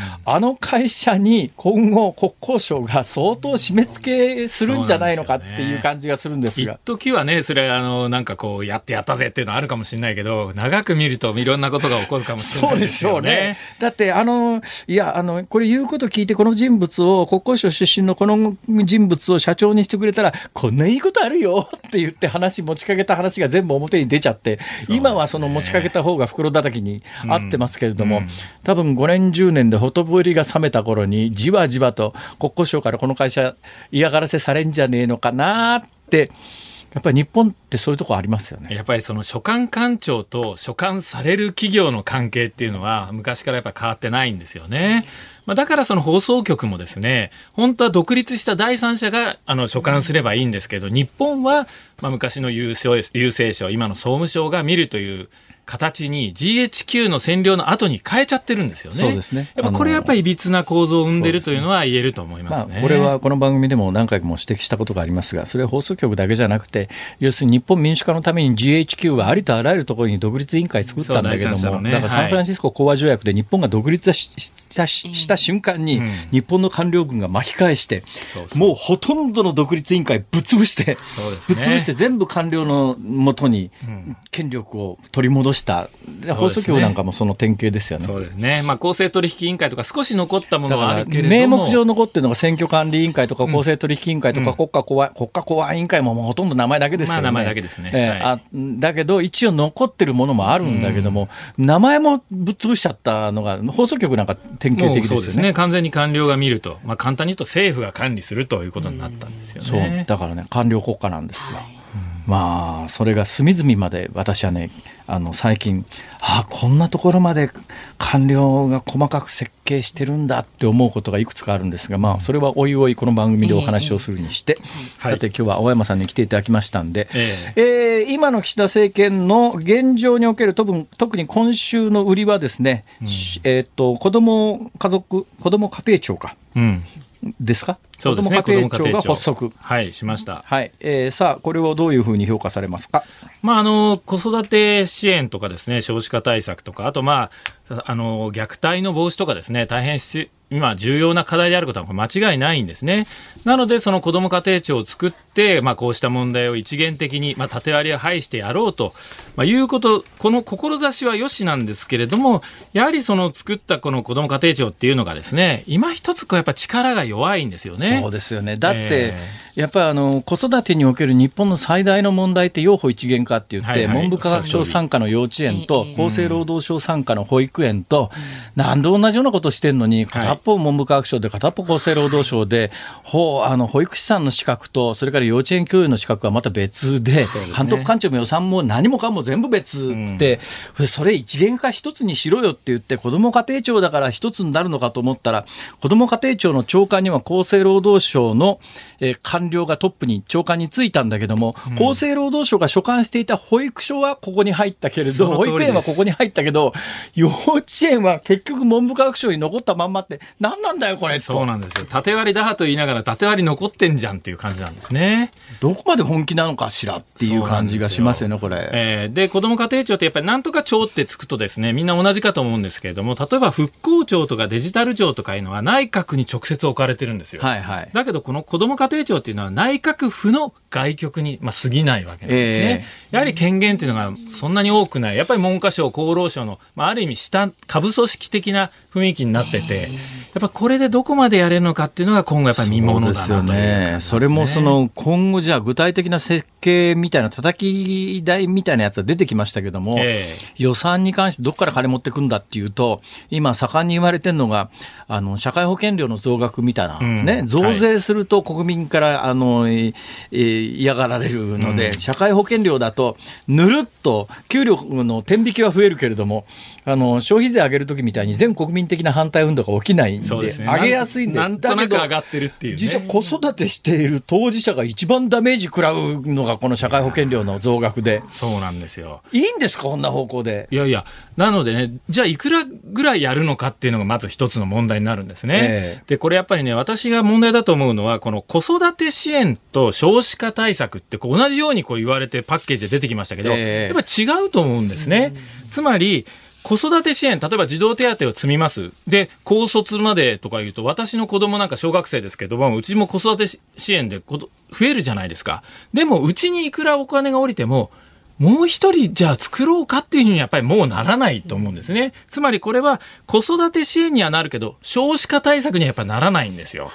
会社に今後国交省が相当締め付けするんじゃないのかっていう感じがするんですが、一時はねそれはなんかこうやってやったぜっていうのはあるかもしれないけど長く見るといろんなことが起こるかもしれないですよね。そうでしょうね。だってこれ言うこと聞いてこの人物を国交省出身のこの人物を社長にしてくれたらこんないいことあるよって言って持ちかけた話が全部表に出ちゃって、ね、今はその持ちかけた方が袋叩きに合ってますけれども、多分5年10年でほとぼりが冷めた頃にじわじわと国交省からこの会社嫌がらせされんじゃねえのかなってやっぱり日本ってそういうところありますよね。やっぱりその所管官庁と所管される企業の関係っていうのは昔からやっぱり変わってないんですよね。まあ、だからその放送局もですね本当は独立した第三者が所管すればいいんですけど日本はまあ昔の郵政省今の総務省が見るという形に GHQ の占領の後に変えちゃってるんですよね。そうですね。やっぱこれやっぱりいびつな構造を生んでるというのは言えると思いますね。まあ、これはこの番組でも何回も指摘したことがありますがそれは放送局だけじゃなくて要するに日本民主化のために GHQ はありとあらゆるところに独立委員会作ったんだけども、だからサンフランシスコ講和条約で日本が独立した瞬間に日本の官僚軍が巻き返してもうほとんどの独立委員会ぶっ潰して全部官僚の元に権力を取り戻した放送局なんかもその典型ですよね。そうですね。まあ、公正取引委員会とか少し残ったものはあるけれども名目上残ってるのが選挙管理委員会とか公正取引委員会とか国家公安委員会 もほとんど名前だけですけどね、まあ、名前だけですね、だけど一応残ってるものもあるんだけども、名前もぶっ潰しちゃったのが放送局なんか典型的ですよね。そうですね。完全に官僚が見ると、まあ、簡単に言うと政府が管理するということになったんですよね。そうだからね官僚国家なんですよ。まあ、それが隅々まで私はね、最近こんなところまで官僚が細かく設計してるんだって思うことがいくつかあるんですが、まあ、それはおいおいこの番組でお話をするにして、さて今日は青山さんに来ていただきましたんで、今の岸田政権の現状における特に今週の売りはですね、子ども家庭庁か、ですか。そうですね、子ども家庭庁が発足、しました、さあこれをどういうふうに評価されますか。子育て支援とかですね、少子化対策とか、あと、虐待の防止とかですね、大変今重要な課題であることは間違いないんですね。なのでその子ども家庭庁を作って、こうした問題を一元的に、縦割りを排してやろうと、いうこと、この志は良しなんですけれども、やはりその作ったこの子ども家庭庁っていうのがですね、今一つこうやっぱ力が弱いんですよね。そうですよね。だって、やっぱり子育てにおける日本の最大の問題って幼保一元化って言って、文部科学省傘下の幼稚園と、厚生労働省傘下の保育園と、なんで同じようなことしてるのに、片っぽ文部科学省で片っぽ厚生労働省で、保育士さんの資格とそれから幼稚園教諭の資格はまた別で、監督官庁も予算も何もかも全部別で、それ一元化一つにしろよって言って、子ども家庭庁だから一つになるのかと思ったら、子ども家庭庁の長官には厚生労働省の官僚がトップに、長官に就いたんだけども、厚生労働省が所管していた保育所はここに入ったけれど、保育園はここに入ったけど、幼稚園は結局文部科学省に残ったまんまって、何なんだよこれと。そうなんですよ。縦割り打破と言いながら縦割り残ってんじゃんっていう感じなんですね。どこまで本気なのかしらっていう感じがしますよね、これ。で、子ども家庭庁ってやっぱりなんとか庁ってつくとですね、みんな同じかと思うんですけれども、例えば復興庁とかデジタル庁とかいうのは内閣に直接置かれてるんですよ。だけどこの子ども家庭庁っていうのは内閣府の外局に、過ぎないわけなんですね。やはり権限っていうのがそんなに多くない。やっぱり文科省、厚労省の、ある意味下部組織的な雰囲気になってて、やっぱこれでどこまでやれるのかっていうのが今後やっぱり見ものだなという感じですね。それも今後じゃあ具体的な設計みたいな、叩き台みたいなやつは出てきましたけども、予算に関してどこから金持ってくんだっていうと、今盛んに言われてるのが社会保険料の増額みたいな、増税すると国民から嫌がられるので、社会保険料だとぬるっと給料の天引きは増えるけれども、消費税上げるときみたいに全国民的な反対運動が起きないんで、上げやすいんで、なんとなく上がってるっていう、ね、実は子育てしている当事者が一番ダメージ食らうのがこの社会保険料の増額で。そうなんですよ。いいんですかこんな方向で。いやいや、なのでね、じゃあいくらぐらいやるのかっていうのがまず一つの問題になるんですね。で、これやっぱりね、私が問題だと思うのは、この子育て支援と少子化対策って同じように言われてパッケージで出てきましたけど、やっぱ違うと思うんですね。つまり子育て支援、例えば児童手当を積みます。で、高卒までとか言うと、私の子供なんか小学生ですけども、うちも子育て支援で増えるじゃないですか。でも、うちにいくらお金が降りても、もう一人じゃあ作ろうかっていうふうにやっぱりもうならないと思うんですね。つまりこれは子育て支援にはなるけど、少子化対策にはやっぱならないんですよ。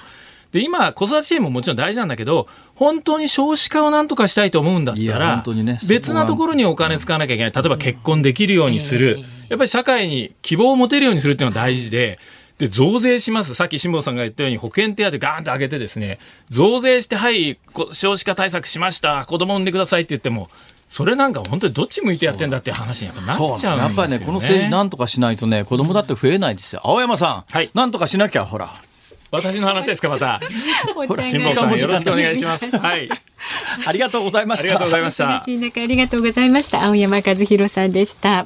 で、今子育て支援ももちろん大事なんだけど、本当に少子化をなんとかしたいと思うんだったら、別なところにお金使わなきゃいけない。例えば結婚できるようにする、やっぱり社会に希望を持てるようにするっていうのが大事で、で、増税します。さっき辛坊さんが言ったように保険手当ガーンと上げてですね、増税して、はい、少子化対策しました、子供産んでくださいって言っても、それなんか本当にどっち向いてやってんだって話にやっぱなっちゃうんですよね。やっぱりね、この政治なんとかしないとね、子供だって増えないですよ。青山さん、なんとかしなきゃ、ほら。私の話ですか、また。辛坊さん、よろしくお願いします。ありがとうございました。ありがとうございました。お忙しい中、ありがとうございました。青山和弘さんでした。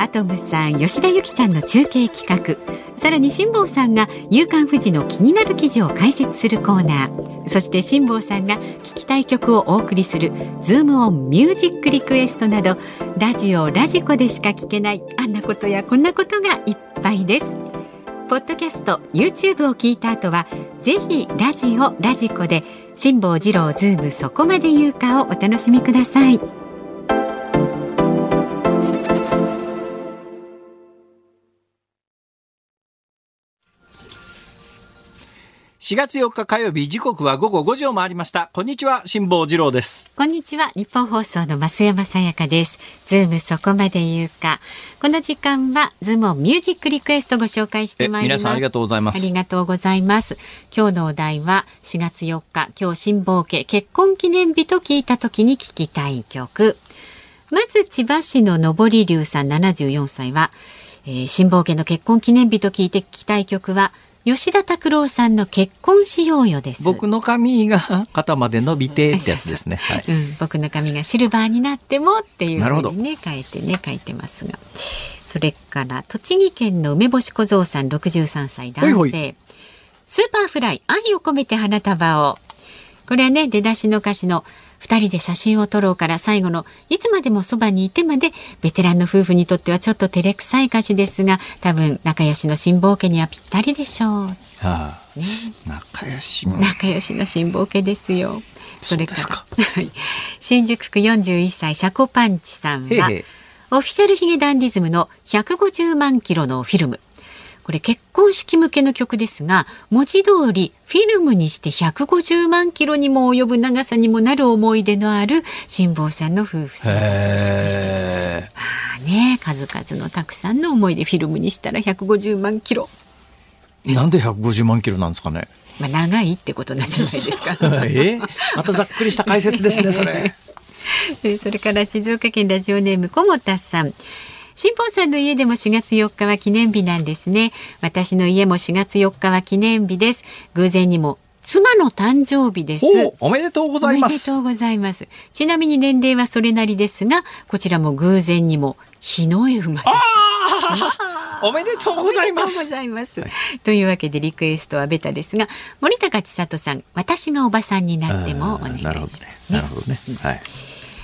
アトムさん、吉田ゆきちゃんの中継企画、さらに辛坊さんが夕刊フジの気になる記事を解説するコーナー、そして辛坊さんが聞きたい曲をお送りするズームオンミュージックリクエストなど、ラジオラジコでしか聞けないあんなことやこんなことがいっぱいです。ポッドキャスト YouTube を聞いた後はぜひラジオラジコで辛坊治郎ズームそこまで言うかをお楽しみください。4月4日火曜日、時刻は午後5時を回りました。こんにちは、辛坊治郎です。こんにちは、日本放送の増山さやかです。ズームそこまで言うか、この時間はズームをミュージックリクエストご紹介してまいります。皆さんありがとうございます。ありがとうございます。今日のお題は4月4日、今日辛坊家結婚記念日と聞いた時に聞きたい曲。まず千葉市の上り龍さん74歳は、辛坊家の結婚記念日と聞いて聞きたい曲は吉田拓郎さんの結婚しようよです。僕の髪が肩まで伸びてってやつですね。はい、うん、僕の髪がシルバーになってもっていう風にね書いてますが、それから栃木県の梅干し小僧さん63歳男性、ほいほい、スーパーフライ愛を込めて花束を、これはね出だしの歌詞の2人で写真を撮ろうから最後のいつまでもそばにいてまで、ベテランの夫婦にとってはちょっと照れくさい歌詞ですが、多分仲良しの辛坊家にはぴったりでしょう。ああ、ね、仲良しの辛坊家ですよ。それから新宿区41歳シャコパンチさんは、へへ、オフィシャルヒゲダンディズムの150万キロのフィルム、これ結婚式向けの曲ですが、文字通りフィルムにして150万キロにも及ぶ長さにもなる思い出のある辛坊さんの夫婦生活を祝して、まあね、数々のたくさんの思い出フィルムにしたら150万キロ。なんで150万キロなんですかね。まあ、長いってことなんじゃないですか。またざっくりした解説ですね、それ。それから静岡県ラジオネーム小本さん。辛坊さんの家でも4月4日は記念日なんですね。私の家も4月4日は記念日です。偶然にも妻の誕生日です。おめでとうございます。おめでとうございます。ちなみに年齢はそれなりですが、こちらも偶然にも日の絵馬です。おめでとうございます。というわけでリクエストはベタですが、森高千里さん、私がおばさんになってもお願いします。なるほどね。はい、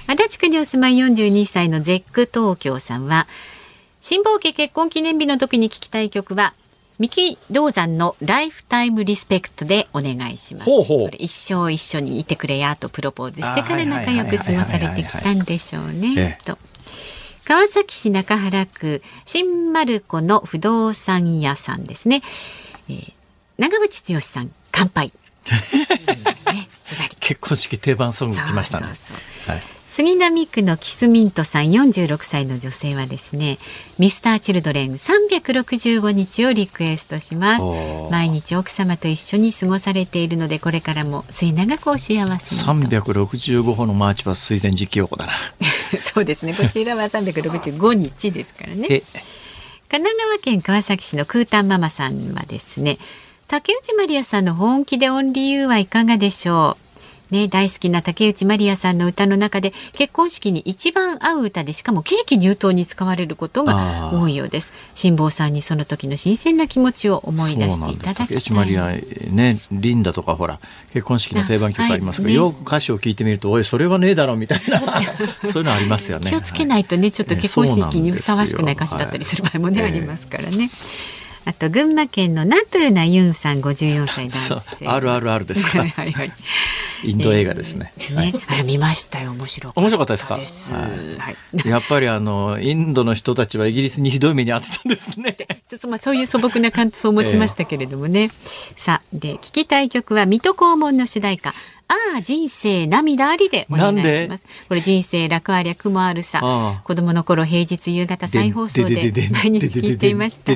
足立区にお住まい42歳のゼック東京さんは、辛坊家結婚記念日の時に聞きたい曲は三木道山のライフタイムリスペクトでお願いします。ほうほう、一生一緒にいてくれやとプロポーズしてから仲良く過ごされてきたんでしょうねと。川崎市中原区新丸子の不動産屋さんですね、長渕剛さん乾杯。結婚式定番ソング来ましたね。そう、はい、杉並区のキスミントさん46歳の女性はですね、ミスターチルドレン365日をリクエストします。毎日奥様と一緒に過ごされているので、これからも末永くお幸せにと。365歩のマーチは水前寺清子だな。そうですね、こちらは365日ですからね。神奈川県川崎市のクータンママさんはですね、竹内まりやさんの本気でオンリーユーはいかがでしょう、ね、大好きな竹内まりやさんの歌の中で結婚式に一番合う歌で、しかもケーキ入刀に使われることが多いようです。辛坊さんにその時の新鮮な気持ちを思い出していただきたい。竹内まりや、ね、リンダとかほら結婚式の定番曲ありますが、はいね、よく歌詞を聞いてみると、おいそれはねえだろみたいなそういうのありますよね。気をつけないとね、ちょっと結婚式にふさわしくない歌詞だったりする場合もね、ありますからね。あと群馬県のナトゥーナユンさん54歳男性、RRR ですか。はいはい、インド映画ですね。ね、あれ見ましたよ。面白かったですか。はい、やっぱりインドの人たちはイギリスにひどい目に遭ってたんですね。ちょっとそういう素朴な感想を持ちましたけれどもね。さあ、で聞きたい曲は水戸黄門の主題歌、ああ人生涙ありでお願いします。これ人生楽ありゃ雲あるさ。子供の頃平日夕方再放送で毎日聞いていました。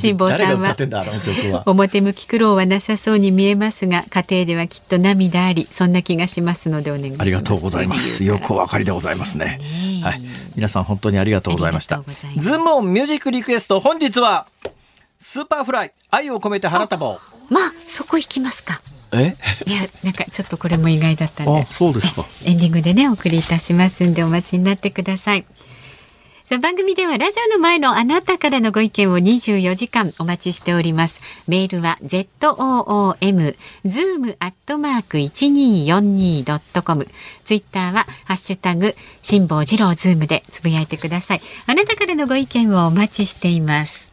辛坊さんは表向き苦労はなさそうに見えますが、家庭ではきっと涙あり、そんな気がしますのでお願いします。ありがとうございます。よくお分かりでございますね。はい、皆さん本当にありがとうございました。ズームオンミュージックリクエスト、本日はスーパーフライ愛を込めて花束を。まあそこ行きますか。いや、なんかちょっとこれも意外だったんで、あ、そうですか。エンディングでねお送りいたしますんでお待ちになってください。さあ、番組ではラジオの前のあなたからのご意見を24時間お待ちしております。メールは zoom@1242.com、 ツイッターはハッシュタグ辛坊治郎ズームでつぶやいてください。あなたからのご意見をお待ちしています。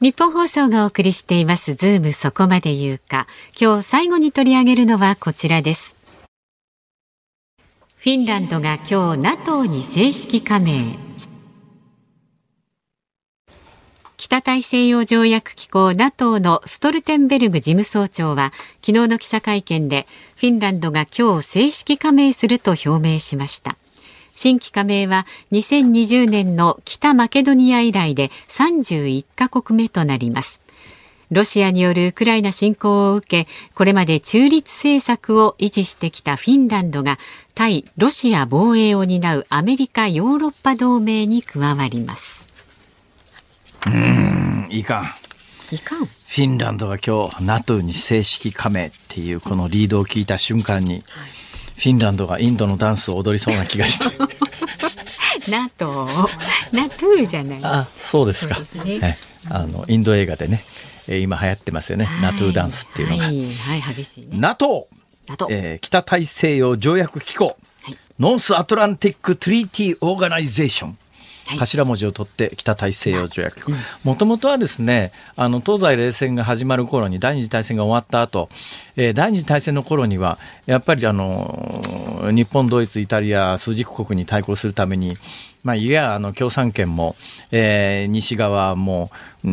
日本放送がお送りしていますズームそこまで言うか。今日最後に取り上げるのはこちらです。フィンランドが今日 NATO に正式加盟。北大西洋条約機構 NATO のストルテンベルグ事務総長は昨日の記者会見でフィンランドが今日正式加盟すると表明しました。新規加盟は2020年の北マケドニア以来で31カ国目となります。ロシアによるウクライナ侵攻を受け、これまで中立政策を維持してきたフィンランドが対ロシア防衛を担うアメリカ・ヨーロッパ同盟に加わります。いかん。フィンランドが今日 NATO に正式加盟っていうこのリードを聞いた瞬間に、フィンランドがインドのダンスを踊りそうな気がしてNATO じゃない。あ、そうですか。そうですね。はい、インド映画でね、今流行ってますよね、はい、NATO ダンスっていうのが、はいはい、激しいね。 NATO、北大西洋条約機構、はい、ノースアトランティックトリーティーオーガナイゼーション、はい、頭文字を取って北大西洋条約機構、もともとはですね、東西冷戦が始まる頃に第二次大戦が終わった後、第二次大戦の頃にはやっぱり日本、ドイツ、イタリア枢軸国に対抗するために、いや共産圏も、西側も、い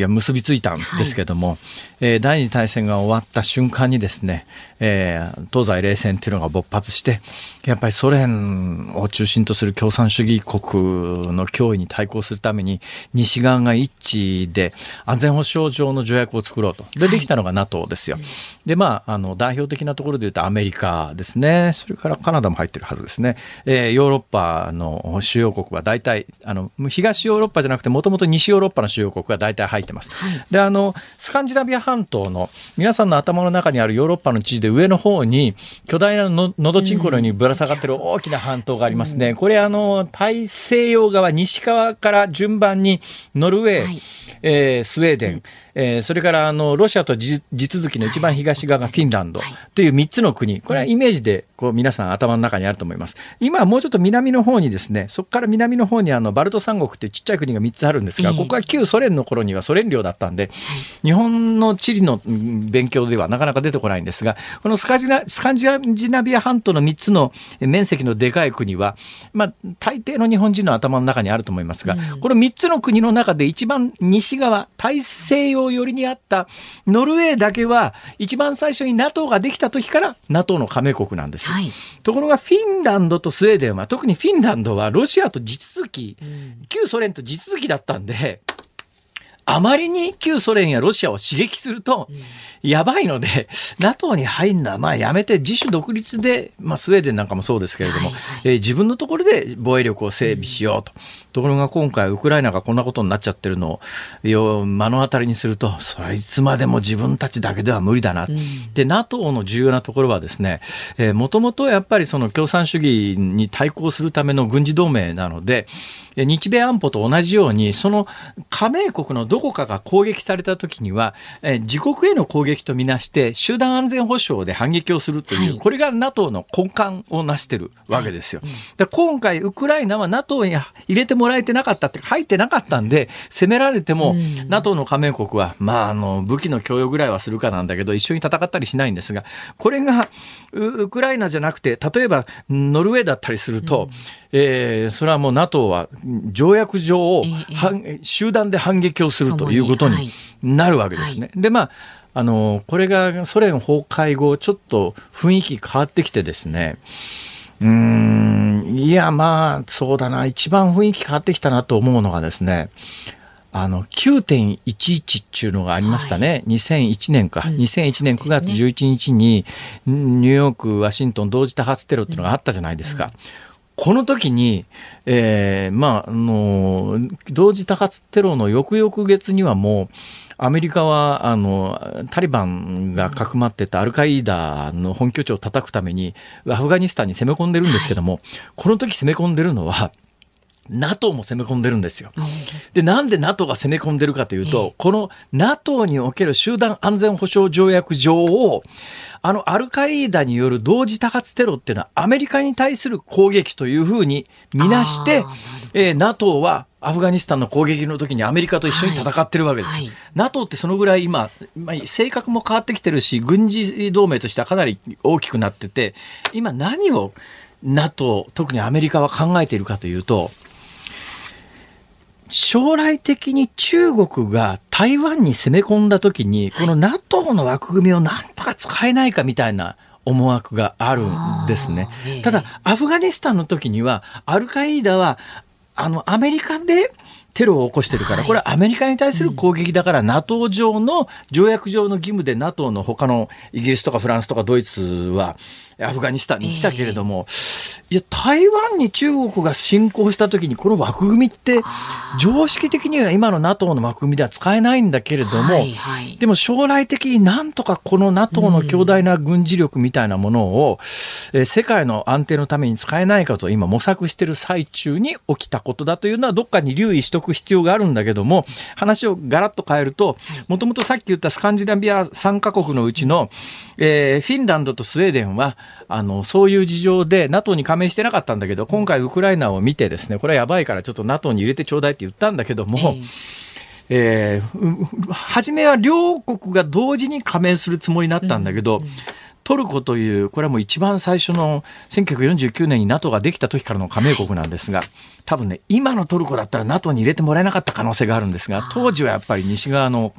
や結びついたんですけども、はい、第二次大戦が終わった瞬間にですね、東西冷戦というのが勃発して、やっぱりソ連を中心とする共産主義国の脅威に対抗するために西側が一致で安全保障上の条約を作ろうと、できたのが NATO ですよ、はい、で代表的なところでいうとアメリカですね、それからカナダも入ってるはずですね、ヨーロッパの主要国は大体東ヨーロッパじゃなくて、もともと西ヨーロッパの主要国が大体入ってます。でスカンジナビア半島の皆さんの頭の中にあるヨーロッパの地図で上の方に巨大な のどちんこのようにぶら下がってる大きな半島がありますね。これ大西洋側、西側から順番にノルウェー、スウェーデン、それからロシアと地続きの一番東側がフィンランドという3つの国、これはイメージでこう皆さん頭の中にあると思います。今はもうちょっと南の方にですね、そこから南の方にバルト三国というちっちゃい国が3つあるんですが、ここは旧ソ連の頃にはソ連領だったんで、日本の地理の勉強ではなかなか出てこないんですが、このスカンジナビア半島の3つの面積のでかい国は、大抵の日本人の頭の中にあると思いますが、この3つの国の中で一番西側、大西洋寄りにあったノルウェーだけは一番最初に NATO ができた時から NATO の加盟国なんです、はい、ところがフィンランドとスウェーデンは、特にフィンランドはロシアと地続き、旧ソ連と地続きだったんで、あまりに旧ソ連やロシアを刺激するとやばいので、NATO に入るのはやめて自主独立で、スウェーデンなんかもそうですけれども、自分のところで防衛力を整備しようと。ところが今回ウクライナがこんなことになっちゃってるのを目の当たりにすると、それはいつまでも自分たちだけでは無理だな、で NATO の重要なところはですね、もともとやっぱりその共産主義に対抗するための軍事同盟なので、日米安保と同じようにその加盟国のどこかが攻撃されたときには、自国への攻撃とみなして集団安全保障で反撃をするという、はい、これが NATO の根幹をなしているわけですよ、はい、で今回ウクライナは NATO に入れてもらえてなかったって、入ってなかったんで、攻められても、NATO の加盟国は、武器の供与ぐらいはするかなんだけど、一緒に戦ったりしないんですが、これがウクライナじゃなくて例えばノルウェーだったりすると、それはもう NATO は条約上を、集団で反撃をするということになるわけですね、はい、でこれがソ連崩壊後ちょっと雰囲気変わってきてですね、そうだな、一番雰囲気変わってきたなと思うのがですね、9.11 っていうのがありましたね、はい、2001年か、2001年9月11日にニューヨーク、ワシントン同時多発テロっていうのがあったじゃないですか、この時に、同時多発テロの翌々月にはもうアメリカはタリバンがかくまってたアルカイダの本拠地を叩くためにアフガニスタンに攻め込んでるんですけども、はい、この時攻め込んでるのはNATO も攻め込んでるんですよ。で、なんで NATO が攻め込んでるかというと、この NATO における集団安全保障条約上を、アルカイダによる同時多発テロっていうのはアメリカに対する攻撃というふうに見なして、NATO はアフガニスタンの攻撃の時にアメリカと一緒に戦ってるわけです、はいはい、NATO ってそのぐらい今、性格も変わってきてるし、軍事同盟としてはかなり大きくなってて、今何を NATO、特にアメリカは考えているかというと、将来的に中国が台湾に攻め込んだときに、この NATO の枠組みをなんとか使えないかみたいな思惑があるんですね。ただ、アフガニスタンの時には、アルカイダは、アメリカでテロを起こしてるから、これはアメリカに対する攻撃だから、NATO 上の、条約上の義務で NATO の他のイギリスとかフランスとかドイツは、アフガニスタンに来たけれども、いや台湾に中国が侵攻したときにこの枠組みって常識的には今の NATO の枠組みでは使えないんだけれども、はいはい、でも将来的になんとかこの NATO の強大な軍事力みたいなものを、世界の安定のために使えないかと今模索している最中に起きたことだというのはどっかに留意しておく必要があるんだけども、話をガラッと変えると、もともとさっき言ったスカンジナビア3カ国のうちの、フィンランドとスウェーデンはそういう事情で NATO に加盟してなかったんだけど、今回ウクライナを見てですね、これはやばいからちょっと NATO に入れてちょうだいって言ったんだけども、初めは両国が同時に加盟するつもりだったんだけど、トルコという、これはもう一番最初の1949年に NATO ができた時からの加盟国なんですが、多分ね、今のトルコだったら NATO に入れてもらえなかった可能性があるんですが、当時はやっぱり西側の、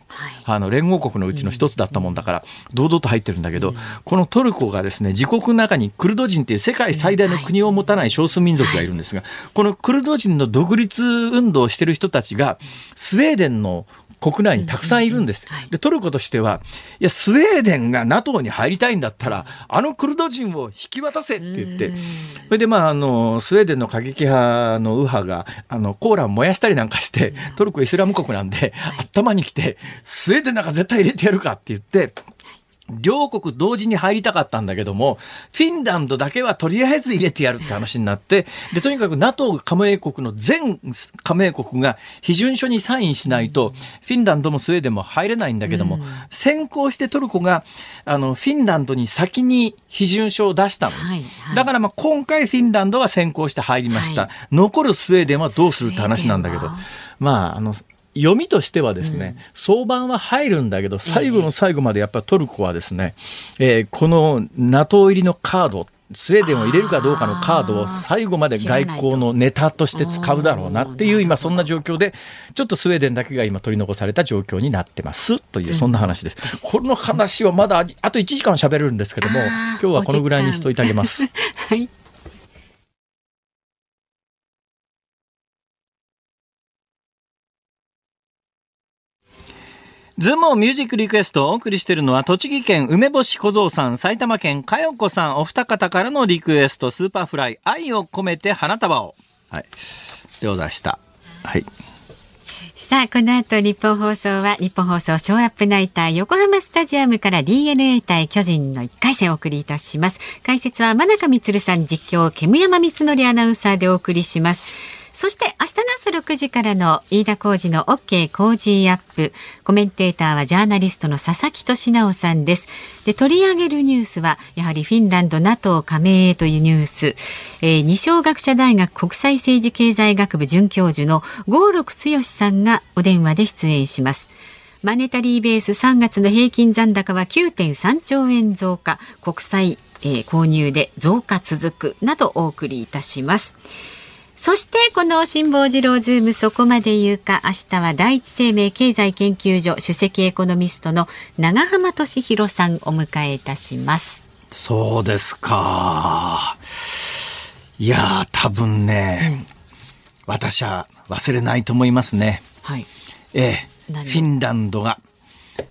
連合国のうちの一つだったもんだから堂々と入ってるんだけど、このトルコがですね、自国の中にクルド人という世界最大の国を持たない少数民族がいるんですが、このクルド人の独立運動をしている人たちがスウェーデンの国内にたくさんいるんです。で、トルコとしては、いや、スウェーデンが NATO に入りたいんだったら、クルド人を引き渡せって言って、それで、スウェーデンの過激派の右派が、コーラン燃やしたりなんかして、トルコイスラム国なんで、頭に来て、スウェーデンなんか絶対入れてやるかって言って、両国同時に入りたかったんだけども、フィンランドだけはとりあえず入れてやるって話になって、でとにかく NATO 加盟国の全加盟国が批准書にサインしないとフィンランドもスウェーデンも入れないんだけども、先行してトルコがフィンランドに先に批准書を出したの、はいはい、だから今回フィンランドは先行して入りました、はい、残るスウェーデンはどうするって話なんだけど、読みとしてはですね、早晩は入るんだけど、最後の最後までやっぱりトルコはですね、この NATO 入りのカード、スウェーデンを入れるかどうかのカードを最後まで外交のネタとして使うだろうなっていう、今そんな状況で、ちょっとスウェーデンだけが今取り残された状況になってますという、そんな話です。この話はまだあと1時間喋れるんですけども、今日はこのぐらいにしといてあげます。はい。ズームをミュージックリクエストをお送りしているのは、栃木県梅干し小僧さん、埼玉県かよこさん、お二方からのリクエスト、スーパーフライ、愛を込めて花束を、はい、でございました、はい、さあこの後日本放送は日本放送ショーアップナイター横浜スタジアムから DNA 対巨人の1回戦をお送りいたします。解説は真中満さん、実況煙山光則アナウンサーでお送りします。そして明日の朝6時からの飯田浩司の OK 工事アップ、コメンテーターはジャーナリストの佐々木俊直さんです。で、取り上げるニュースはやはりフィンランド NATO 加盟へというニュース、二松学舎大学国際政治経済学部准教授の合六強さんがお電話で出演します。マネタリーベース3月の平均残高は 9.3 兆円増加、国債、購入で増加続くなどお送りいたします。そしてこの辛坊治郎ズームそこまで言うか、明日は第一生命経済研究所首席エコノミストの永濱利廣さんお迎えいたします。そうですか。いや多分ね、私は忘れないと思いますね、はい、フィンランドが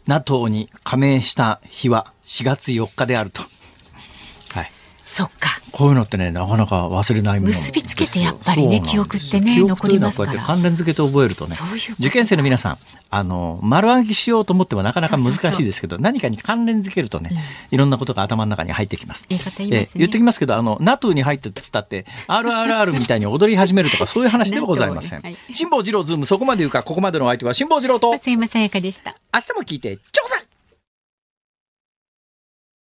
NATO に加盟した日は4月4日であると、はい、そっか。こういうのってね、なかなか忘れないものですよ。結びつけてやっぱりね、記憶ってね、残りますから。記憶というのはこうやって関連付けて覚えるとね、受験生の皆さん、丸暗記しようと思ってもなかなか難しいですけど、そうそうそう、何かに関連付けるとね、いろんなことが頭の中に入ってきます。いいこと言いますね。言ってきますけど、NATO に入ってたって、RRR みたいに踊り始めるとか、そういう話ではございません。辛坊治郎ズーム、そこまで言うか。ここまでのお相手は辛坊治郎と、増山さやかでした。明日も聞いてちょうだい。